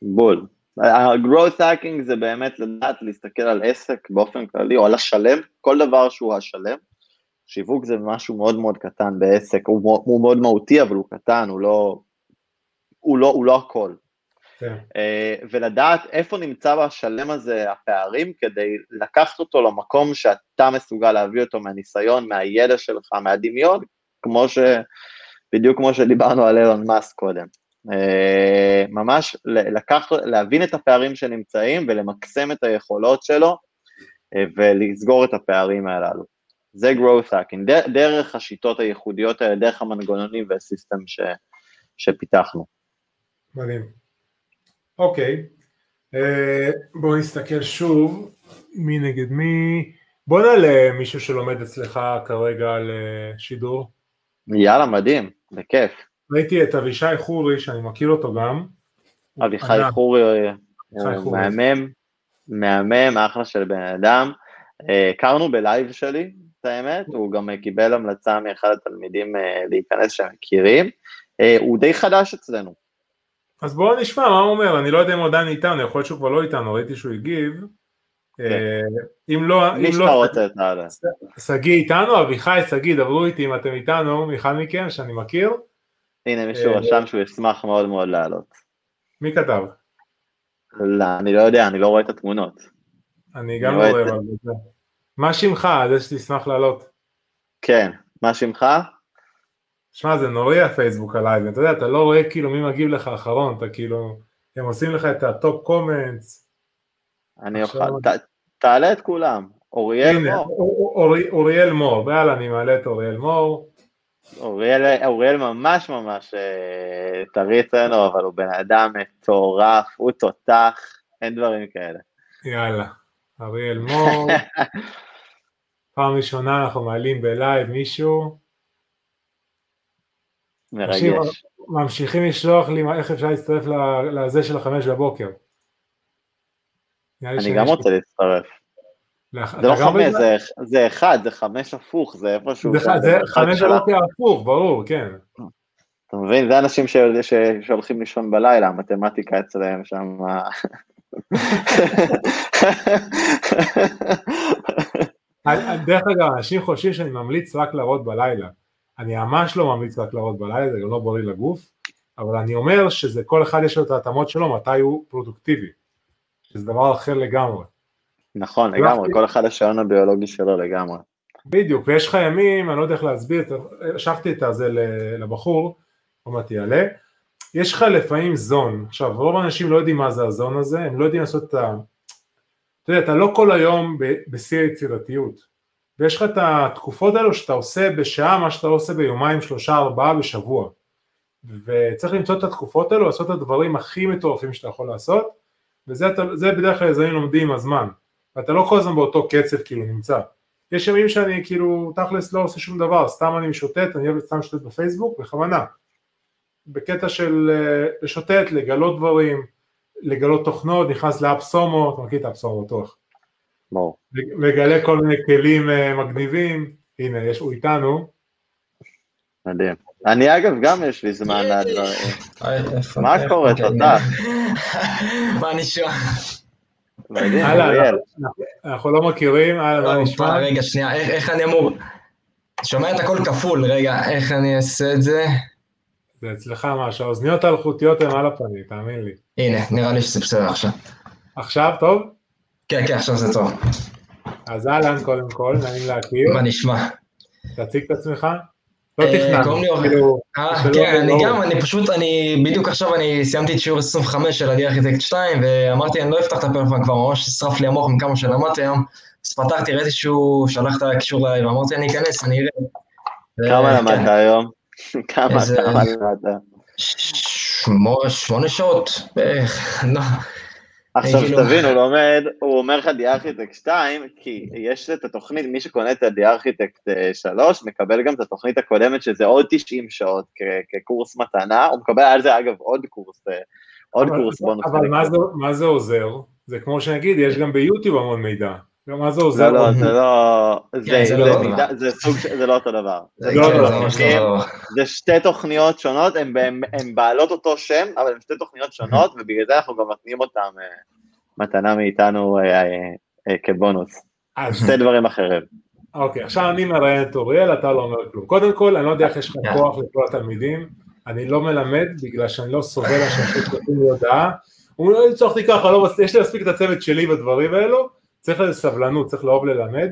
בול. הגרו האקינג זה באמת לדעת להסתכל על עסק באופן כללי, או על השלם, כל דבר שהוא השלם. שיווק זה משהו מאוד מאוד קטן בעסק, הוא, הוא מאוד מהותי, אבל הוא קטן, הוא לא... הוא לא, הוא לא הכל. כן. Uh, ולדעת איפה נמצא בשלם הזה הפערים, כדי לקחת אותו למקום שאתה מסוגל להביא אותו מהניסיון, מהידע שלך, מהדמיון, כמו ש... בדיוק כמו שדיברנו על אילון מאסק קודם. Uh, ממש לקחת, להבין את הפערים שנמצאים, ולמקסם את היכולות שלו, uh, ולסגור את הפערים הללו. זה growth hacking, ד- דרך השיטות הייחודיות האלה, דרך המנגנונים והסיסטם ש... שפיתחנו. מדהים. אוקיי, בואו נסתכל שוב, מי נגד מי, בואו נעלה מישהו שלומד אצלך כרגע על שידור. יאללה, מדהים, בכיף. ראיתי את אבישי חורי, שאני מכיר אותו גם. אבישי חורי, הוא מהמם, מהמם, אחלה של בן אדם. הכרנו בלייב שלי, את האמת, הוא גם קיבל המלצה מאחד התלמידים להיכנס שמכירים. הוא די חדש אצלנו. אז בואו נשמע מה הוא אומר, אני לא יודע אם הוא עדיין איתנו, יכול להיות שהוא כבר לא איתנו, ראיתי שהוא הגיב, אם לא, סגי איתנו, אביחי סגי, דברו איתי אם אתם איתנו, אחד מכם שאני מכיר. הנה מישהו רשם שהוא ישמח מאוד מאוד לעלות. מי כתב? לא, אני לא יודע, אני לא רואה את התמונות. אני גם לא רואה. מה שמך, זה שתשמח לעלות? כן, מה שמך? שמע, זה נוראי הפייסבוק הלייב, אתה יודע, אתה לא רואה כאילו מי מגיב לך אחרון, אתה כאילו, הם עושים לך את הטופ קומנטס. אני אוכל, תעלה את כולם, אוריאל מור. אוריאל מור, יאללה, אני מעלה את אוריאל מור. אוריאל ממש ממש תריץ לנו, אבל הוא בן אדם מטורף, הוא תותח, אין דברים כאלה. יאללה, אוריאל מור. פעם ראשונה אנחנו מעלים בלייב מישהו. מרגש. ממשיכים לשלוח לי איך אפשר להצטרף לזה של החמש בבוקר. אני גם רוצה להצטרף. זה לא חמש, זה אחד, זה חמש הפוך, זה איפשהו. זה חמש בבוקר הפוך, ברור, כן. אתה מבין, זה אנשים שהולכים לישון בלילה, המתמטיקה אצלהם שם. דרך אגב, אנשים חושבים שאני ממליץ רק להראות בלילה. אני ממש לא ממליץ להקלרות בלילה, זה גם לא בריא לגוף, אבל אני אומר שזה כל אחד יש לו את ההתאמות שלו, מתי הוא פרודוקטיבי, שזה דבר אחר לגמרי. נכון, לגמרי, כל אחד השעון הביולוגי שלו לגמרי. בדיוק, ויש לך ימים, אני לא יודע איך להסביר, השכתי את הזה לבחור, אמרתי, יעלה, יש לך לפעמים זון, עכשיו, רוב האנשים לא יודעים מה זה הזון הזה, הם לא יודעים לעשות את ה... אתה יודע, אתה לא כל היום בשיא היצירתיות, ויש לך את התקופות האלו שאתה עושה בשעה, מה שאתה עושה ביומיים, שלושה, ארבעה בשבוע, וצריך למצוא את התקופות האלו, לעשות את הדברים הכי מטורפים שאתה יכול לעשות, וזה בדרך כלל יזמים לומדים הזמן, ואתה לא כל הזמן באותו קצב כאילו נמצא. יש ימים שאני כאילו תכלס לא עושה שום דבר, סתם אני משוטט, אני סתם משוטט בפייסבוק, בכוונה, בקטע של לשוטט, לגלות דברים, לגלות תוכנות, נכנס לאפסומו, אתה מכיר את האפסומו בטוח. לא. מגלה כל מיני כלים מגניבים, הנה, יש, הוא איתנו. מדהים. אני אגב גם יש לי זמן לדברים. מה קורה, תודה? מה נשמע? אנחנו לא מכירים, מה נשמע? רגע, שנייה, איך אני אמור? שומע את הכל כפול, רגע, איך אני אעשה את זה? זה אצלך משהו, האוזניות האלחוטיות הן על הפנים, תאמין לי. הנה, נראה לי שזה בסדר עכשיו. עכשיו, טוב? כן, כן, עכשיו זה טוב. אז אהלן, קודם כל, נעים להכיר. מה נשמע? תציג את עצמך? לא תכנן. כן, אני גם, אני פשוט, אני בדיוק עכשיו, אני סיימתי את שיעור עשרים וחמש של Agile Architect שתיים, ואמרתי, אני לא אפתח את הפרפון כבר, ממש שרף לי המוח מכמה שלמדתי היום, אז פתחתי, ראיתי שהוא שלח את הקישור אליי, ואמרתי, אני אכנס, אני אראה. כמה למדת היום? כמה, כמה למדת? שמונה שעות, בערך, לא. עכשיו שתבין, הוא לומד, הוא אומר לך די ארכיטקט שתיים, כי יש את התוכנית, מי שקונה את די ארכיטקט שלוש, מקבל גם את התוכנית הקודמת, שזה עוד תשעים שעות כקורס מתנה, הוא מקבל על זה אגב עוד קורס, עוד קורס בונוס. אבל מה זה עוזר? זה כמו שנגיד, יש גם ביוטיוב המון מידע. מה זה עוזר? לא, זה לא, זה לא אותו דבר. זה שתי תוכניות שונות, הן בעלות אותו שם, אבל הן שתי תוכניות שונות, ובגלל זה אנחנו גם מתנים אותן מתנה מאיתנו כבונוס. שתי דברים אחרים. אוקיי, עכשיו אני מראיין את אוריאל, אתה לא אומר כלום. קודם כל, אני לא יודע איך יש לך כוח לכל התלמידים, אני לא מלמד, בגלל שאני לא סובל לשחק כתוב להודעה, הוא לא יצטרכתי ככה, יש לי להספיק את הצוות שלי בדברים האלו, צריך לסבלנות, צריך לאהוב ללמד,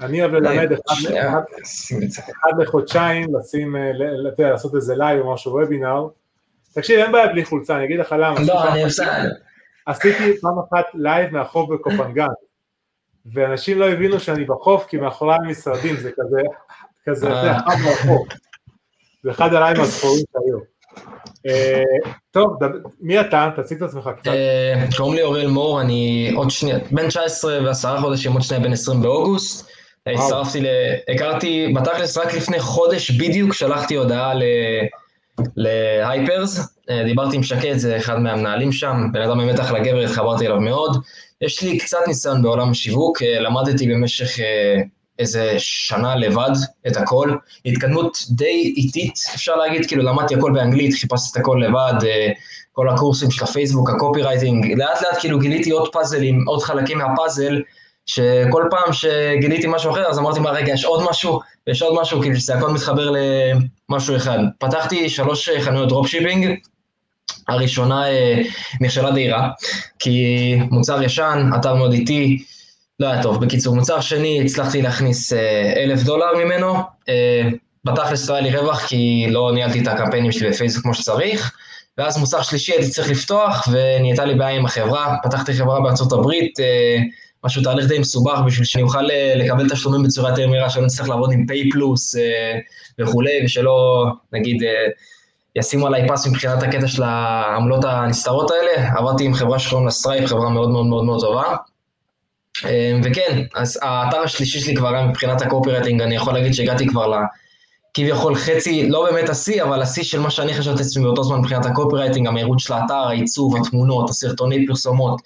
אני אוהב ללמד אחד לחודשיים, לעשות איזה לייב או משהו, וובינר, תקשיב, אין בעיה בלי חולצה, אני אגיד לך למה, עשיתי פעם אחת לייב מהחוף בקופנגן, ואנשים לא הבינו שאני בחוף, כי מאחורי המשרדים, זה כזה, זה אחד מהחוף, זה אחד הלייב הזכורים שהיו. טוב, מי אתה? תציג את עצמך קצת. קוראים לי אוריאל מור, אני עוד שנייה, בין תשע עשרה ועשרה חודשים, עוד שנייה בין עשרים באוגוסט, הצטרפתי, הכרתי בתכלס רק לפני חודש בדיוק, שלחתי הודעה להייפרז, דיברתי עם שקט, זה אחד מהמנהלים שם, בן אדם באמת אחלה גבר, התחברתי אליו מאוד, יש לי קצת ניסיון בעולם השיווק, למדתי במשך איזה שנה לבד, את הכל, התקדמות די איטית, אפשר להגיד, כאילו למדתי הכל באנגלית, חיפשתי את הכל לבד, כל הקורסים של הפייסבוק, הקופירייטינג, לאט לאט כאילו גיליתי עוד פאזלים, עוד חלקים מהפאזל, שכל פעם שגיליתי משהו אחר, אז אמרתי מה רגע, יש עוד משהו, יש עוד משהו, כאילו שזה הכל מתחבר למשהו אחד. פתחתי שלוש חנויות דרופשיפינג, הראשונה נכשלה די רע, כי מוצר ישן, אתר מאוד איטי, לא היה טוב, בקיצור, מוצר שני, הצלחתי להכניס אלף דולר ממנו, בתכלס לא היה לי רווח, כי לא ניהלתי את הקמפיינים שלי בפייסבוק כמו שצריך, ואז מוצר שלישי הייתי צריך לפתוח, ונהייתה לי בעיה עם החברה, פתחתי חברה בארצות הברית, משהו תהליך די מסובך, בשביל שאני אוכל לקבל תשלומים בצורה יותר מהירה, שאני צריך לעבוד עם פיי פלוס וכולי, ושלא, נגיד, ישימו עליי פס מבחינת הקטע של העמלות הנסתרות האלה, עבדתי עם חברה שקוראים לה סטרייפ, חברה מאוד מאוד מאוד מאוד טובה, וכן, אז האתר השלישי שלי כבר היה מבחינת הקופירייטינג, אני יכול להגיד שהגעתי כבר לכביכול חצי, לא באמת השיא, אבל השיא של מה שאני חשבתי עצמי באותו זמן מבחינת הקופירייטינג, המהירות של האתר, העיצוב, התמונות, הסרטוני פרסומות,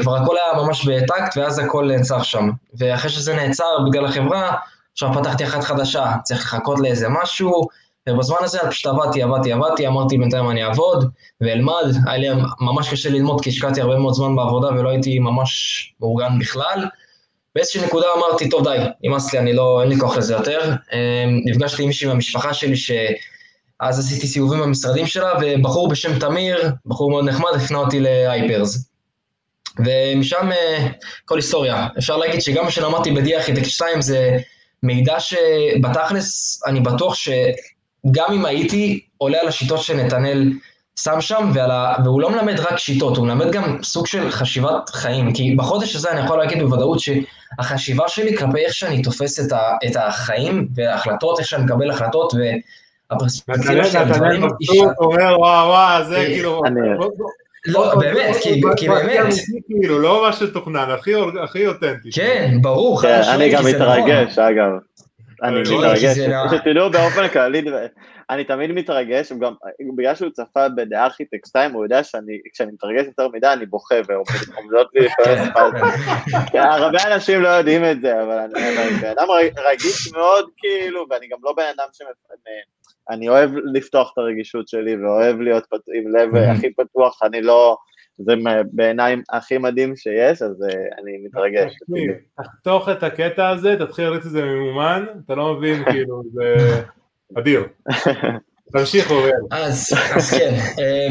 כבר הכל היה ממש בטקט, ואז הכל נעצר שם. ואחרי שזה נעצר בגלל החברה, עכשיו פתחתי אחת חדשה, צריך לחכות לאיזה משהו, ובזמן הזה אני פשוט עבדתי, עבדתי, עבדתי, אמרתי בינתיים אני אעבוד ואלמד, היה לי ממש קשה ללמוד כי השקעתי הרבה מאוד זמן בעבודה ולא הייתי ממש מאורגן בכלל, באיזושהי נקודה אמרתי טוב די, נמאס לי, אני לא, אין לי כוח לזה יותר, נפגשתי עם מישהי מהמשפחה שלי שאז עשיתי סיבובים במשרדים שלה ובחור בשם תמיר, בחור מאוד נחמד, הפנה אותי לאייפרס, ומשם כל היסטוריה. אפשר להגיד שגם מה שלמדתי בדי-ארכיטקט שתיים זה מידע שבתכלס אני בטוח שגם אם הייתי עולה על השיטות שנתנאל שם שם, ועלה, והוא לא מלמד רק שיטות, הוא מלמד גם סוג של חשיבת חיים, כי בחודש הזה אני יכול להגיד בוודאות שהחשיבה שלי כלפי איך שאני תופס את, ה, את החיים וההחלטות, איך שאני מקבל החלטות, והפרספקטיבה של הדברים... אומר וואו וואו, זה כאילו... לא, באמת, כי באמת... כאילו, לא משהו תוכנן, הכי אותנטי. כן, ברור. אני גם מתרגש, אגב. אני מתרגש, שתדעו באופן כללי, אני תמיד מתרגש, בגלל שהוא צפה בדי-ארכיטקט שתיים, הוא יודע שכשאני מתרגש יותר מדי, אני בוכה, ועומדות לי לפעמים, הרבה אנשים לא יודעים את זה, אבל אני בן אדם רגיש מאוד, כאילו, ואני גם לא בן אדם שמפנן, אני אוהב לפתוח את הרגישות שלי, ואוהב להיות עם לב הכי פתוח, אני לא... זה בעיניים הכי מדהים שיש, אז אני מתרגש. תחתוך את הקטע הזה, תתחיל לראות את זה ממומן, אתה לא מבין, כאילו, זה אדיר. תמשיך, אוריאל. אז כן,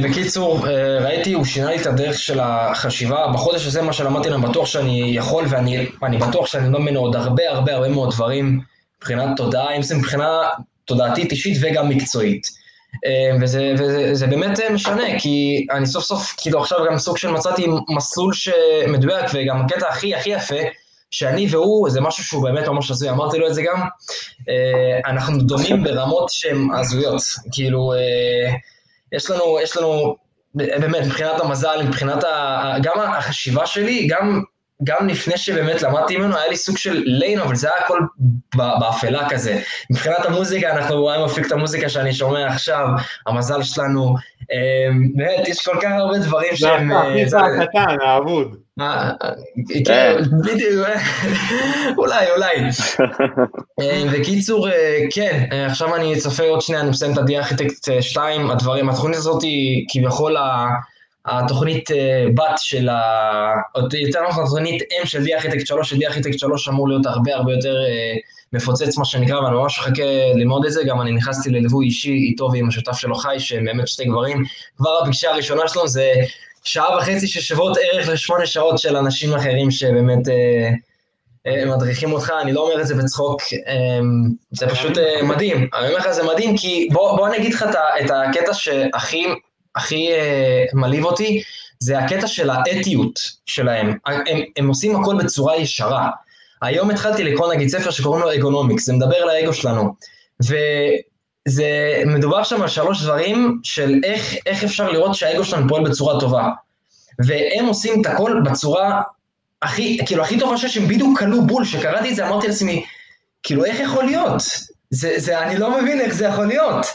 בקיצור, ראיתי, הוא שינה לי את הדרך של החשיבה, בחודש הזה מה שלמדתי, אני בטוח שאני יכול, ואני בטוח שאני לא מבין עוד הרבה הרבה הרבה מאוד דברים, מבחינת תודעה, אם זה מבחינה תודעתית אישית וגם מקצועית. וזה, וזה, זה באמת משנה, כי אני סוף סוף, כאילו עכשיו גם סוג של מצאתי מסלול שמדויק, וגם קטע הכי הכי יפה, שאני והוא, זה משהו שהוא באמת ממש עזוי, אמרתי לו את זה גם, אנחנו דומים ברמות שהן עזויות, כאילו, יש לנו, יש לנו, באמת, מבחינת המזל, מבחינת ה, גם החשיבה שלי, גם, גם לפני שבאמת למדתי ממנו, היה לי סוג של ליין, אבל זה היה הכל באפלה כזה. מבחינת המוזיקה, אנחנו רואים מפיק את המוזיקה שאני שומע עכשיו, המזל שלנו, באמת, יש כל כך הרבה דברים שהם... זה הקטן, העבוד. כן, בדיוק, אולי, אולי. וקיצור, כן, עכשיו אני צופה עוד שנייה, אני מסיים את הדי-ארכיטקט שתיים, הדברים, התכונית הזאת היא כביכול ה... התוכנית בת של ה... יותר נכון, התוכנית M של די-ארכיטקט שלוש, של די-ארכיטקט שלוש אמור להיות הרבה הרבה יותר מפוצץ מה שנקרא, ואני ממש מחכה ללמוד את זה, גם אני נכנסתי לליווי אישי איתו ועם השותף שלו חי, שהם באמת שתי גברים, כבר הפגישה הראשונה שלנו זה שעה וחצי ששוות ערך לשמונה שעות של אנשים אחרים שבאמת מדריכים אותך, אני לא אומר את זה בצחוק, זה פשוט מדהים, אני אומר לך זה מדהים, כי בוא נגיד לך את הקטע שהכי... הכי uh, מלהיב אותי, זה הקטע של האתיות שלהם. הם, הם עושים הכל בצורה ישרה. היום התחלתי לקרוא נגיד ספר שקוראים לו אגונומיקס, זה מדבר על האגו שלנו. וזה מדובר שם על שלוש דברים של איך, איך אפשר לראות שהאגו שלנו פועל בצורה טובה. והם עושים את הכל בצורה הכי, כאילו, הכי טובה שיש, הם בדיוק קלו בול. שקראתי את זה, אמרתי לעצמי, כאילו, איך יכול להיות? זה, זה, אני לא מבין איך זה יכול להיות.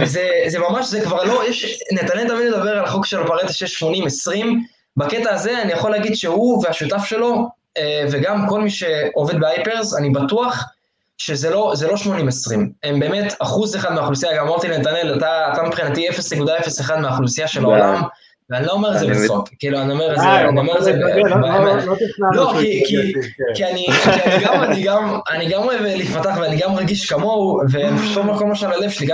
וזה זה ממש, זה כבר לא, יש, נתנאל תמיד לדבר על החוק של פרטו שש שמונים עשרים, בקטע הזה אני יכול להגיד שהוא והשותף שלו, וגם כל מי שעובד באייפרס, אני בטוח שזה לא, זה לא שמונים עשרים, הם באמת אחוז אחד מהאוכלוסייה, גם אמרתי לנתנאל, אתה, אתה מבחינתי אפס נקודה אפס אחת מהאוכלוסייה של העולם, ואני לא אומר את זה בסוף, כאילו אני אומר את זה, אני אומר את זה, לא, כי אני גם אוהב להתפתח ואני גם רגיש כמוהו, ופשוט אומר כל מה שעל הלב שלי,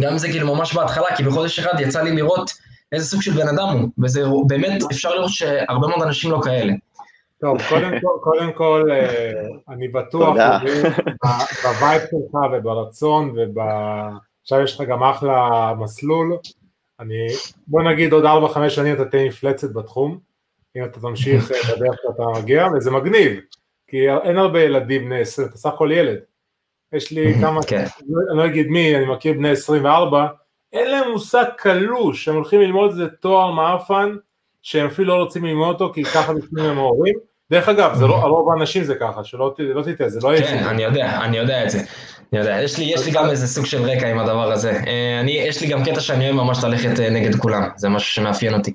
גם אם זה כאילו ממש בהתחלה, כי בחודש אחד יצא לי לראות איזה סוג של בן אדם הוא, וזה באמת אפשר לראות שהרבה מאוד אנשים לא כאלה. טוב, קודם כל, אני בטוח, בווייב שלך וברצון, עכשיו יש לך גם אחלה מסלול, אני, בוא נגיד עוד ארבע חמש שנים אתה תהיה מפלצת בתחום, אם אתה תמשיך לדרך שאתה מגיע, וזה מגניב, כי אין הרבה ילדים בני עשרים, אתה סך כל ילד, יש לי כמה, אני לא אגיד מי, אני מכיר בני עשרים וארבע, אין להם מושג קלוש, הם הולכים ללמוד איזה תואר מאפן, שהם אפילו לא רוצים ללמוד אותו, כי ככה לפעמים הם ההורים, דרך אגב, זה לא, הרוב האנשים זה ככה, שלא תתאה, זה לא... כן, אני יודע, אני יודע את זה. אני יודע, יש לי, יש לי גם איזה סוג של רקע עם הדבר הזה. אני, יש לי גם קטע שאני אוהב ממש ללכת נגד כולם, זה משהו שמאפיין אותי.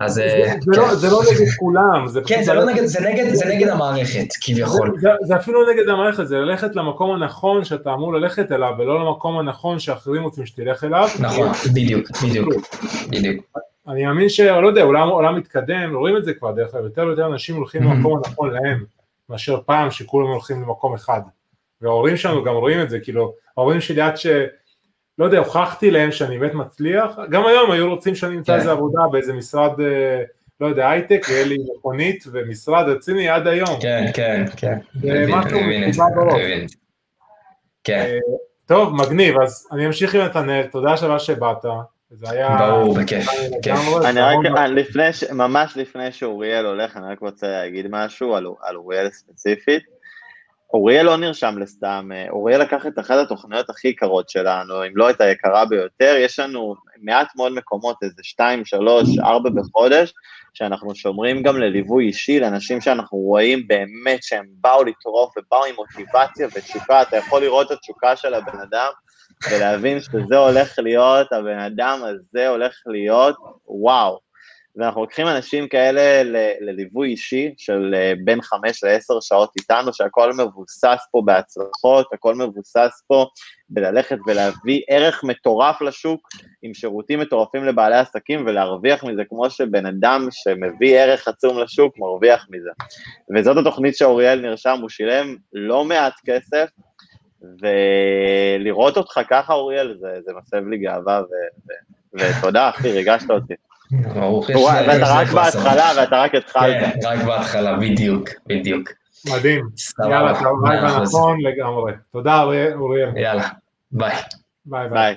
אז, זה, כן. זה לא, זה לא נגד כולם, זה כן, זה לא נגד, זה נגד, זה נגד המערכת, כביכול. זה, זה, זה אפילו נגד המערכת, זה ללכת למקום הנכון שאתה אמור ללכת אליו, ולא למקום הנכון שאחרים רוצים שתלך אליו. נכון, בדיוק, בדיוק, בדיוק. אני מאמין שלא יודע, עולם מתקדם, רואים את זה כבר דרך כלל, יותר ויותר אנשים הולכים למקום הנכון להם, מאשר פעם שכולם הולכים למקום אחד. וההורים שלנו גם רואים את זה, כאילו, ההורים שלי עד ש... לא יודע, הוכחתי להם שאני באמת מצליח, גם היום היו רוצים שאני אמצא איזו עבודה באיזה משרד לא יודע, הייטק, יהיה לי מכונית ומשרד הציני עד היום. כן, כן, כן. זה משהו מגיבה ברוב. כן. טוב, מגניב, אז אני אמשיך עם נתנאל, תודה שבה שבאת. זה היה... ברור, בכיף, כיף. אני רק, ממש לפני שאוריאל הולך, אני רק רוצה להגיד משהו על אוריאל ספציפית. אוריאל לא נרשם לסתם, אוריאל לקח את אחת התוכניות הכי יקרות שלנו, אם לא את היקרה ביותר, יש לנו מעט מאוד מקומות, איזה שתיים, שלוש, ארבע בחודש, שאנחנו שומרים גם לליווי אישי, לאנשים שאנחנו רואים באמת שהם באו לטרוף, ובאו עם מוטיבציה ותשוקה, אתה יכול לראות את התשוקה של הבן אדם, ולהבין שזה הולך להיות, הבן אדם הזה הולך להיות, וואו. ואנחנו לוקחים אנשים כאלה לליווי אישי, של בין חמש לעשר שעות איתנו, שהכל מבוסס פה בהצלחות, הכל מבוסס פה בללכת ולהביא ערך מטורף לשוק, עם שירותים מטורפים לבעלי עסקים, ולהרוויח מזה, כמו שבן אדם שמביא ערך עצום לשוק, מרוויח מזה. וזאת התוכנית שאוריאל נרשם, הוא שילם לא מעט כסף, ולראות אותך ככה אוריאל, זה, זה מסב לי גאווה, ותודה אחי, ריגשת אותי. ואתה רק בהתחלה, ואתה רק התחלת. רק בהתחלה, בדיוק, בדיוק. מדהים. יאללה, אתה אולי בנכון לגמרי. תודה אוריאל. יאללה, ביי. ביי ביי.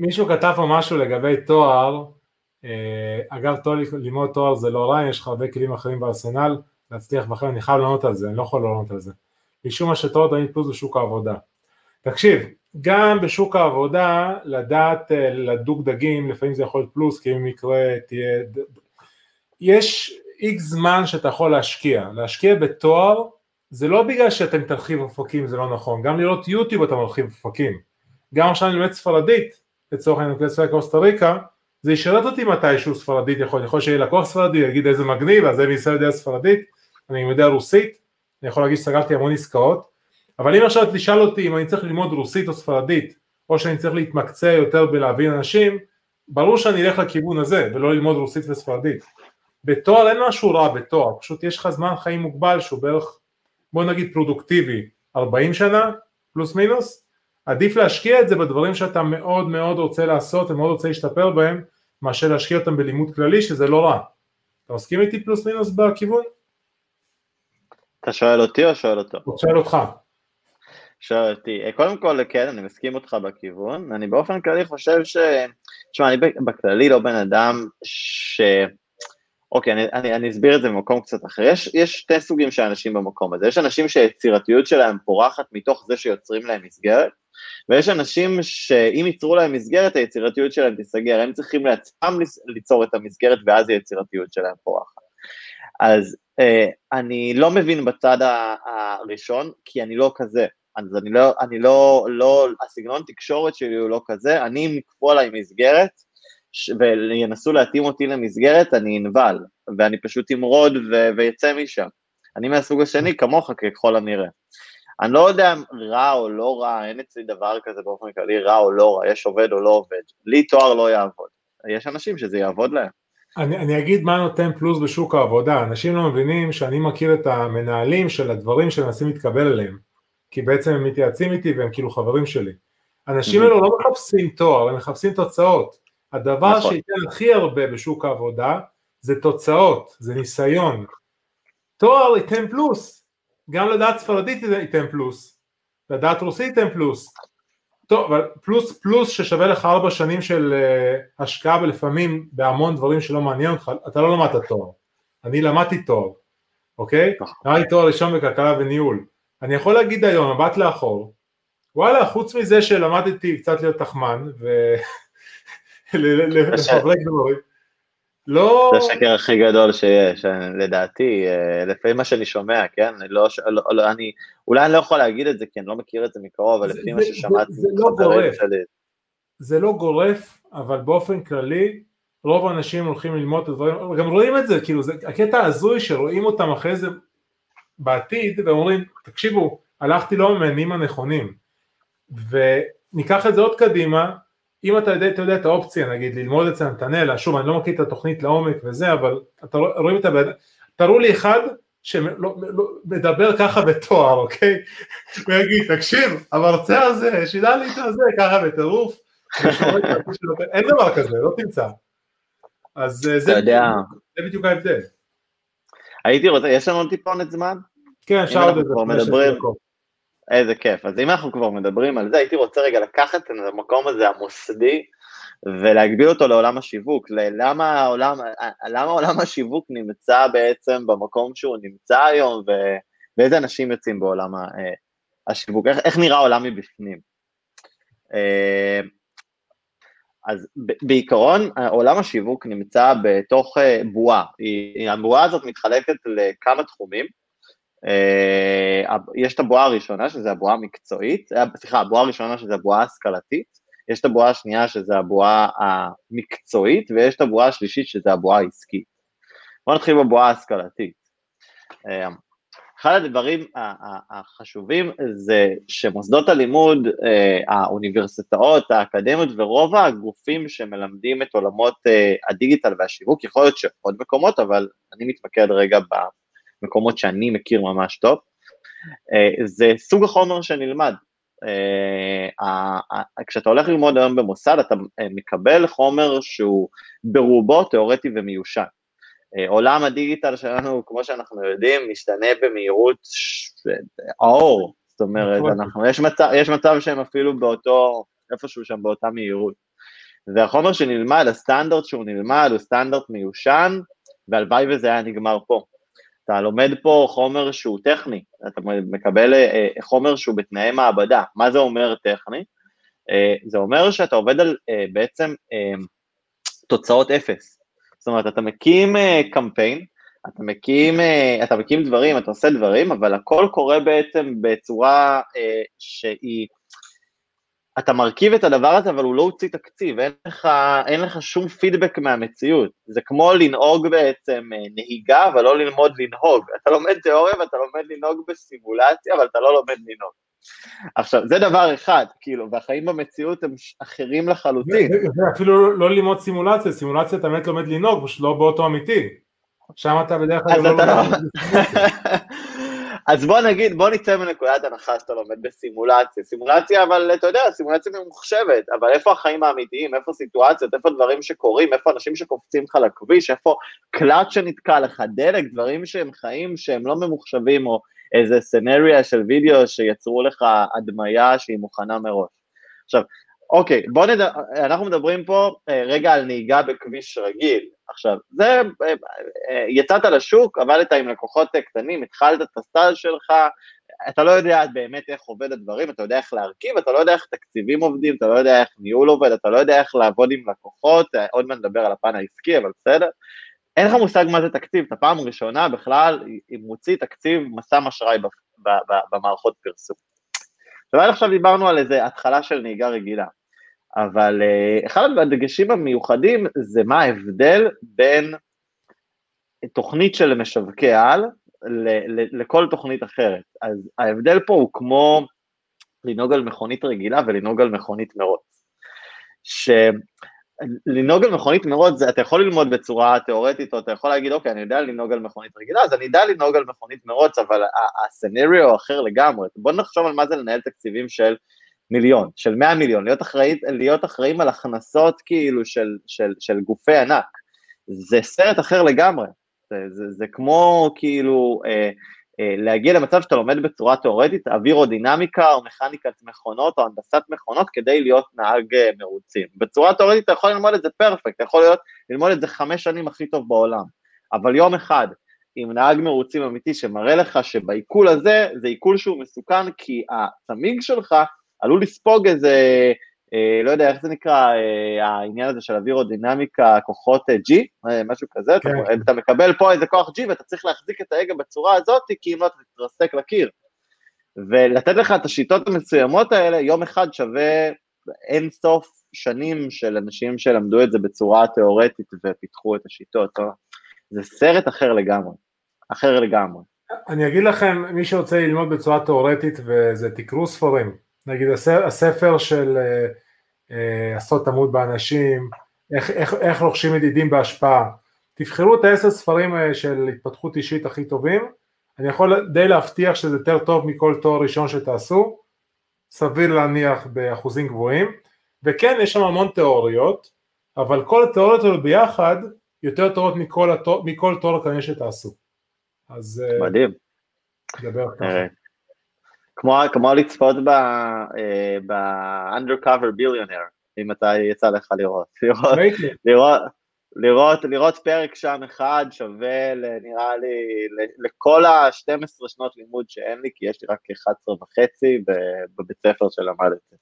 מישהו כתב פה משהו לגבי תואר, אגב, לימוד תואר זה לא רע, יש לך הרבה כלים אחרים בארסנל, להצליח בכלל, אני חייב לענות על זה, אני לא יכול לענות על זה. משום מה שתואר תמיד פלוס בשוק העבודה. תקשיב, גם בשוק העבודה, לדעת, לדוג דגים, לפעמים זה יכול להיות פלוס, כי אם יקרה, תהיה... יש איקס זמן שאתה יכול להשקיע. להשקיע בתואר, זה לא בגלל שאתם תרחיב אופקים, זה לא נכון. גם לראות יוטיוב אתה מרחיב אופקים. גם עכשיו אני לומד ספרדית, לצורך הנקלט ספרדית קוסטה ריקה, זה ישרת אותי מתישהו ספרדית יכול. יכול שיהיה לקוח ספרדי, יגיד איזה מגניב, אז זה מישראל יודע ספרדית, אני יודע רוסית, אני יכול להגיד שסגרתי המון עסקאות, אבל אם עכשיו תשאל אותי אם אני צריך ללמוד רוסית או ספרדית, או שאני צריך להתמקצע יותר בלהבין אנשים, ברור שאני אלך לכיוון הזה, ולא ללמוד רוסית וספרדית. בתואר אין משהו רע בתואר, פשוט יש לך זמן חיים מוגבל, שהוא בערך, בוא נגיד פרודוקטיבי, ארבעים שנה, פלוס מינוס, עדיף להשקיע את זה בדברים שאתה מאוד מאוד רוצה לעשות, ומאוד רוצה להשתפר בהם, מאשר להשקיע אותם בלימוד כללי, שזה לא רע. אתה מסכים איתי פלוס מינוס בכיוון? אתה שואל אותי או שואל אותו? הוא שואל אותך. שואל אותי. קודם כל, כן, אני מסכים אותך בכיוון. אני באופן כללי חושב ש... תשמע, אני בכללי לא בן אדם ש... אוקיי, אני, אני, אני אסביר את זה במקום קצת אחר. יש, יש שתי סוגים של אנשים במקום הזה. יש אנשים שהיצירתיות שלהם פורחת מתוך זה שיוצרים להם מסגרת, ויש אנשים שאם ייצרו להם מסגרת, היצירתיות שלהם תיסגר. הם צריכים לעצמם ליצור את המסגרת, ואז היצירתיות שלהם פורחת. אז אני לא מבין בצד הראשון, כי אני לא כזה, אז אני לא, אני לא, לא, הסגנון תקשורת שלי הוא לא כזה, אני אם יקפו עליי מסגרת, וינסו להתאים אותי למסגרת, אני אנבל, ואני פשוט אמרוד ויצא משם, אני מהסוג השני, כמוך ככל הנראה, אני לא יודע רע או לא רע, אין אצלי דבר כזה באופן כללי, רע או לא רע, יש עובד או לא עובד, לי תואר לא יעבוד, יש אנשים שזה יעבוד להם, אני, אני אגיד מה נותן פלוס בשוק העבודה, אנשים לא מבינים שאני מכיר את המנהלים של הדברים שמנסים להתקבל אליהם, כי בעצם הם מתייעצים איתי והם כאילו חברים שלי. אנשים אלו לא מחפשים תואר, הם מחפשים תוצאות. הדבר שייתן הכי הרבה בשוק העבודה זה תוצאות, זה ניסיון. תואר ייתן פלוס, גם לדעת ספרדית ייתן פלוס, לדעת רוסית ייתן פלוס. טוב, אבל פלוס פלוס ששווה לך ארבע שנים של uh, השקעה ולפעמים בהמון דברים שלא מעניין אותך, אתה לא למדת תואר, אני למדתי תואר, אוקיי? למדתי תואר ראשון בכלכלה וניהול, אני יכול להגיד היום, מבט לאחור, וואלה, חוץ מזה שלמדתי קצת להיות תחמן, ולחברק דברים, לא... זה השקר הכי גדול שיש, לדעתי, לפי מה שאני שומע, כן? אני לא, לא, אני, אולי אני לא יכול להגיד את זה, כי אני לא מכיר את זה מקרוב, אבל לפי מה ששמעתי... זה לא גורף, זה לא גורף, אבל באופן כללי, רוב האנשים הולכים ללמוד את הדברים, גם רואים את זה, כאילו, זה הקטע הזוי שרואים אותם אחרי זה בעתיד, ואומרים, תקשיבו, הלכתי לא ממנים הנכונים, וניקח את זה עוד קדימה, אם אתה יודע, אתה יודע את האופציה, נגיד, ללמוד אצל נתנאל, שוב, אני לא מכיר את התוכנית לעומק וזה, אבל אתה רואים את הבדל, תראו לי אחד שמדבר ככה בתואר, אוקיי? ויגיד, תקשיב, המרצה הזה, שינה לי את זה, ככה בטירוף, אין דבר כזה, לא תמצא. אז זה בדיוק ההבדל. הייתי רוצה, יש לנו טיפונת זמן? כן, אפשר עוד איזה. איזה כיף. אז אם אנחנו כבר מדברים על זה, הייתי רוצה רגע לקחת את המקום הזה המוסדי, ולהגביל אותו לעולם השיווק. למה העולם, למה עולם השיווק נמצא בעצם במקום שהוא נמצא היום, ואיזה אנשים יוצאים בעולם השיווק? איך, איך נראה העולם מבפנים? אז בעיקרון, עולם השיווק נמצא בתוך בועה. הבועה הזאת מתחלקת לכמה תחומים. יש את הבועה הראשונה, שזה הבועה המקצועית, סליחה, הבועה הראשונה, שזה הבועה השכלתית, יש את הבועה השנייה, שזה הבועה המקצועית, ויש את הבועה השלישית, שזה הבועה העסקית. בואו נתחיל בבועה ההשכלתית. אחד הדברים החשובים זה שמוסדות הלימוד, האוניברסיטאות, האקדמיות, ורוב הגופים שמלמדים את עולמות הדיגיטל והשיווק, יכול להיות שעוד מקומות, אבל אני מתמקד רגע במקומות שאני מכיר ממש טוב, זה סוג החומר שנלמד. כשאתה הולך ללמוד היום במוסד, אתה מקבל חומר שהוא ברובו תיאורטי ומיושן. עולם הדיגיטל שלנו, כמו שאנחנו יודעים, משתנה במהירות האור, זאת אומרת, יש מצב שהם אפילו באותו, איפשהו שם באותה מהירות. והחומר שנלמד, הסטנדרט שהוא נלמד, הוא סטנדרט מיושן, והלוואי וזה היה נגמר פה. אתה לומד פה חומר שהוא טכני, אתה מקבל חומר שהוא בתנאי מעבדה. מה זה אומר טכני? זה אומר שאתה עובד על בעצם תוצאות אפס. זאת אומרת, אתה מקים קמפיין, אתה מקים, אתה מקים דברים, אתה עושה דברים, אבל הכל קורה בעצם בצורה שהיא, אתה מרכיב את הדבר הזה, אבל הוא לא הוציא תקציב, אין לך, אין לך שום פידבק מהמציאות. זה כמו לנהוג בעצם נהיגה, אבל לא ללמוד לנהוג. אתה לומד תיאוריה, ואתה לומד לנהוג בסימולציה, אבל אתה לא לומד לנהוג. עכשיו, זה דבר אחד, כאילו, והחיים במציאות הם אחרים לחלוטין. אפילו לא ללמוד סימולציה, סימולציה אתה באמת לומד לנהוג, פשוט לא באותו אמיתי. שם אתה בדרך כלל לא לומד. אז בוא נגיד, בוא נצא מנקודת הנחה שאתה לומד בסימולציה, סימולציה, אבל אתה יודע, סימולציה ממוחשבת, אבל איפה החיים האמיתיים, איפה סיטואציות, איפה דברים שקורים, איפה אנשים שקופצים לך לכביש, איפה קלאץ' שנתקע לך, דלק, דברים שהם חיים שהם לא ממוחשבים, או איזה סנריה של וידאו שיצרו לך הדמיה שהיא מוכנה מראש. עכשיו, אוקיי, בוא נדבר, אנחנו מדברים פה רגע על נהיגה בכביש רגיל. עכשיו, זה, יצאת לשוק, עבדת עם לקוחות קטנים, התחלת את הסטאז' שלך, אתה לא יודע באמת איך עובד הדברים, אתה יודע איך להרכיב, אתה לא יודע איך תקציבים עובדים, אתה לא יודע איך ניהול עובד, אתה לא יודע איך לעבוד עם לקוחות, עוד מעט נדבר על הפן העסקי, אבל בסדר. אין לך מושג מה זה תקציב, את הפעם הראשונה בכלל, אם מוציא תקציב, מסע משרי במערכות פרסום. ועד עכשיו דיברנו על איזה התחלה של נהיגה רגילה. אבל אחד הדגשים המיוחדים זה מה ההבדל בין תוכנית של משווקי על לכל תוכנית אחרת. אז ההבדל פה הוא כמו לנהוג על מכונית רגילה ולנהוג על מכונית מרוץ. שלנהוג על מכונית מרוץ, אתה יכול ללמוד בצורה תיאורטית, או אתה יכול להגיד, אוקיי, אני יודע לנהוג על מכונית רגילה, אז אני יודע לנהוג על מכונית מרוץ, אבל הסנריו אחר לגמרי. בוא נחשוב על מה זה לנהל תקציבים של מיליון, של מאה מיליון, להיות אחראית, להיות אחראים על הכנסות כאילו של, של, של גופי ענק, זה סרט אחר לגמרי, זה, זה, זה כמו כאילו אה, אה, להגיע למצב שאתה לומד בצורה תיאורטית, אווירודינמיקה או מכניקת מכונות או הנדסת מכונות כדי להיות נהג אה, מרוצים, בצורה תיאורטית אתה יכול ללמוד את זה פרפקט, אתה יכול להיות, ללמוד את זה חמש שנים הכי טוב בעולם, אבל יום אחד, עם נהג מרוצים אמיתי שמראה לך שבעיקול הזה, זה עיקול שהוא מסוכן כי הצמיג שלך, עלול לספוג איזה, אה, לא יודע איך זה נקרא, אה, העניין הזה של אווירודינמיקה, כוחות G, אה, משהו כזה, כן. אתה, אתה מקבל פה איזה כוח G, ואתה צריך להחזיק את ההגה בצורה הזאת, כי אם לא אתה תתרסק לקיר. ולתת לך את השיטות המסוימות האלה, יום אחד שווה אין סוף שנים של אנשים שלמדו את זה בצורה תיאורטית, ופיתחו את השיטות. זה סרט אחר לגמרי, אחר לגמרי. אני אגיד לכם, מי שרוצה ללמוד בצורה תיאורטית, וזה תקראו ספרים. נגיד הספר של עשות תמות באנשים, איך, איך, איך לוקחים ידידים בהשפעה, תבחרו את העשר ספרים של התפתחות אישית הכי טובים, אני יכול די להבטיח שזה יותר טוב מכל תואר ראשון שתעשו, סביר להניח באחוזים גבוהים, וכן יש שם המון תיאוריות, אבל כל התיאוריות האלה ביחד יותר תורות מכל, התור, מכל תור כאן שתעשו. אז מדהים. נדבר ככה. כמו, כמו לצפות ב-Undercover Billionaire, אם אתה יצא לך לראות. לראות, לראות, לראות, לראות פרק שם אחד שווה, נראה לי, לכל ה-שתים עשרה שנות לימוד שאין לי, כי יש לי רק אחת עשרה וחצי בבית ספר שלמדתי.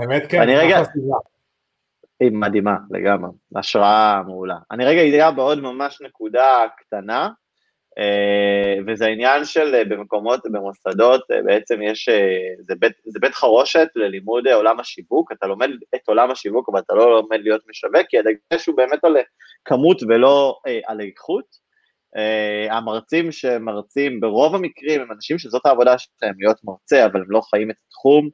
האמת כן, אני רגע... היא מדהימה לגמרי, השראה מעולה. אני רגע אגע בעוד ממש נקודה קטנה, וזה העניין של במקומות, במוסדות, בעצם יש, זה בית, זה בית חרושת ללימוד עולם השיווק, אתה לומד את עולם השיווק, אבל אתה לא לומד להיות משווק, כי הדגש הוא באמת על כמות ולא על איכות. המרצים שמרצים ברוב המקרים הם אנשים שזאת העבודה שלהם להיות מרצה, אבל הם לא חיים את התחום.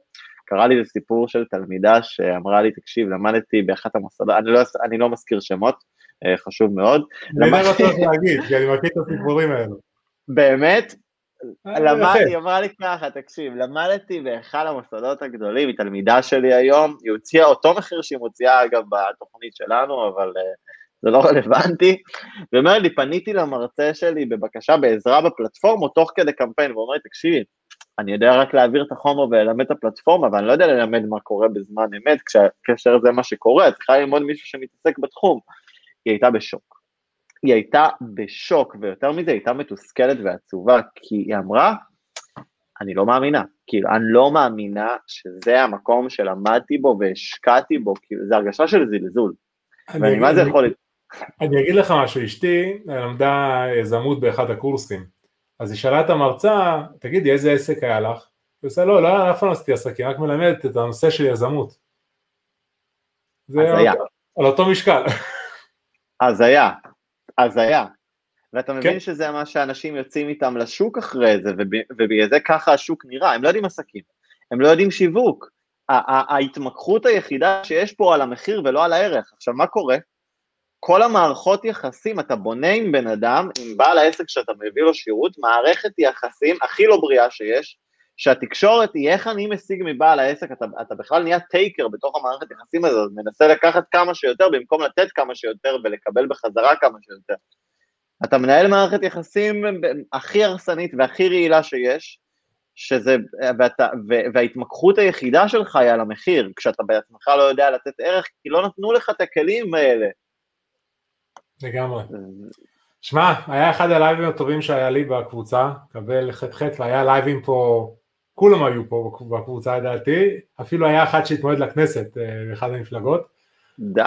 קרא לי זה סיפור של תלמידה שאמרה לי, תקשיב, למדתי באחת המוסדות, אני לא, אני לא מזכיר שמות, חשוב מאוד. אני לא רוצה להגיד, כי אני מכיר את הסיפורים האלו. באמת? היא אמרה לי ככה, תקשיב, למדתי באחד המוסדות הגדולים, היא תלמידה שלי היום, היא הוציאה אותו מחיר שהיא מוציאה, אגב, בתוכנית שלנו, אבל זה לא רלוונטי, ואומרת לי, פניתי למרצה שלי בבקשה בעזרה בפלטפורמה, תוך כדי קמפיין, ואומרת, תקשיב, אני יודע רק להעביר את החומר וללמד את הפלטפורמה, אבל אני לא יודע ללמד מה קורה בזמן אמת, כאשר זה מה שקורה, צריכה ללמוד מישהו שמתעסק בתחום. היא הייתה בשוק. היא הייתה בשוק, ויותר מזה, היא הייתה מתוסכלת ועצובה, כי היא אמרה, אני לא מאמינה, כאילו, אני לא מאמינה שזה המקום שלמדתי בו והשקעתי בו, כאילו, זה הרגשה של זלזול. ואני מה זה יכול להיות? אני אגיד לך משהו, אשתי למדה יזמות באחד הקורסים, אז היא שאלה את המרצה, תגידי, איזה עסק היה לך? היא עושה, לא, לא, אף פעם עשיתי עסקים, רק מלמדת את הנושא של יזמות. זה היה. על אותו משקל. אז היה, אז היה. ואתה מבין שזה מה שאנשים יוצאים איתם לשוק אחרי זה, ובגלל זה ככה השוק נראה, הם לא יודעים עסקים, הם לא יודעים שיווק. ההתמקחות היחידה שיש פה על המחיר ולא על הערך. עכשיו, מה קורה? כל המערכות יחסים, אתה בונה עם בן אדם, עם בעל העסק שאתה מביא לו שירות, מערכת יחסים הכי לא בריאה שיש, שהתקשורת היא איך אני משיג מבעל העסק, אתה, אתה בכלל נהיה טייקר בתוך המערכת יחסים הזאת, מנסה לקחת כמה שיותר, במקום לתת כמה שיותר ולקבל בחזרה כמה שיותר. אתה מנהל מערכת יחסים הכי הרסנית והכי רעילה שיש, שזה, ואתה, וההתמקחות היחידה שלך היא על המחיר, כשאתה בעצמך לא יודע לתת ערך, כי לא נתנו לך את הכלים האלה. לגמרי. שמע, היה אחד הלייבים הטובים שהיה לי בקבוצה, קבל חטחט, והיה לייבים פה, כולם היו פה בקבוצה לדעתי, אפילו היה אחד שהתמועד לכנסת, באחד המפלגות. די.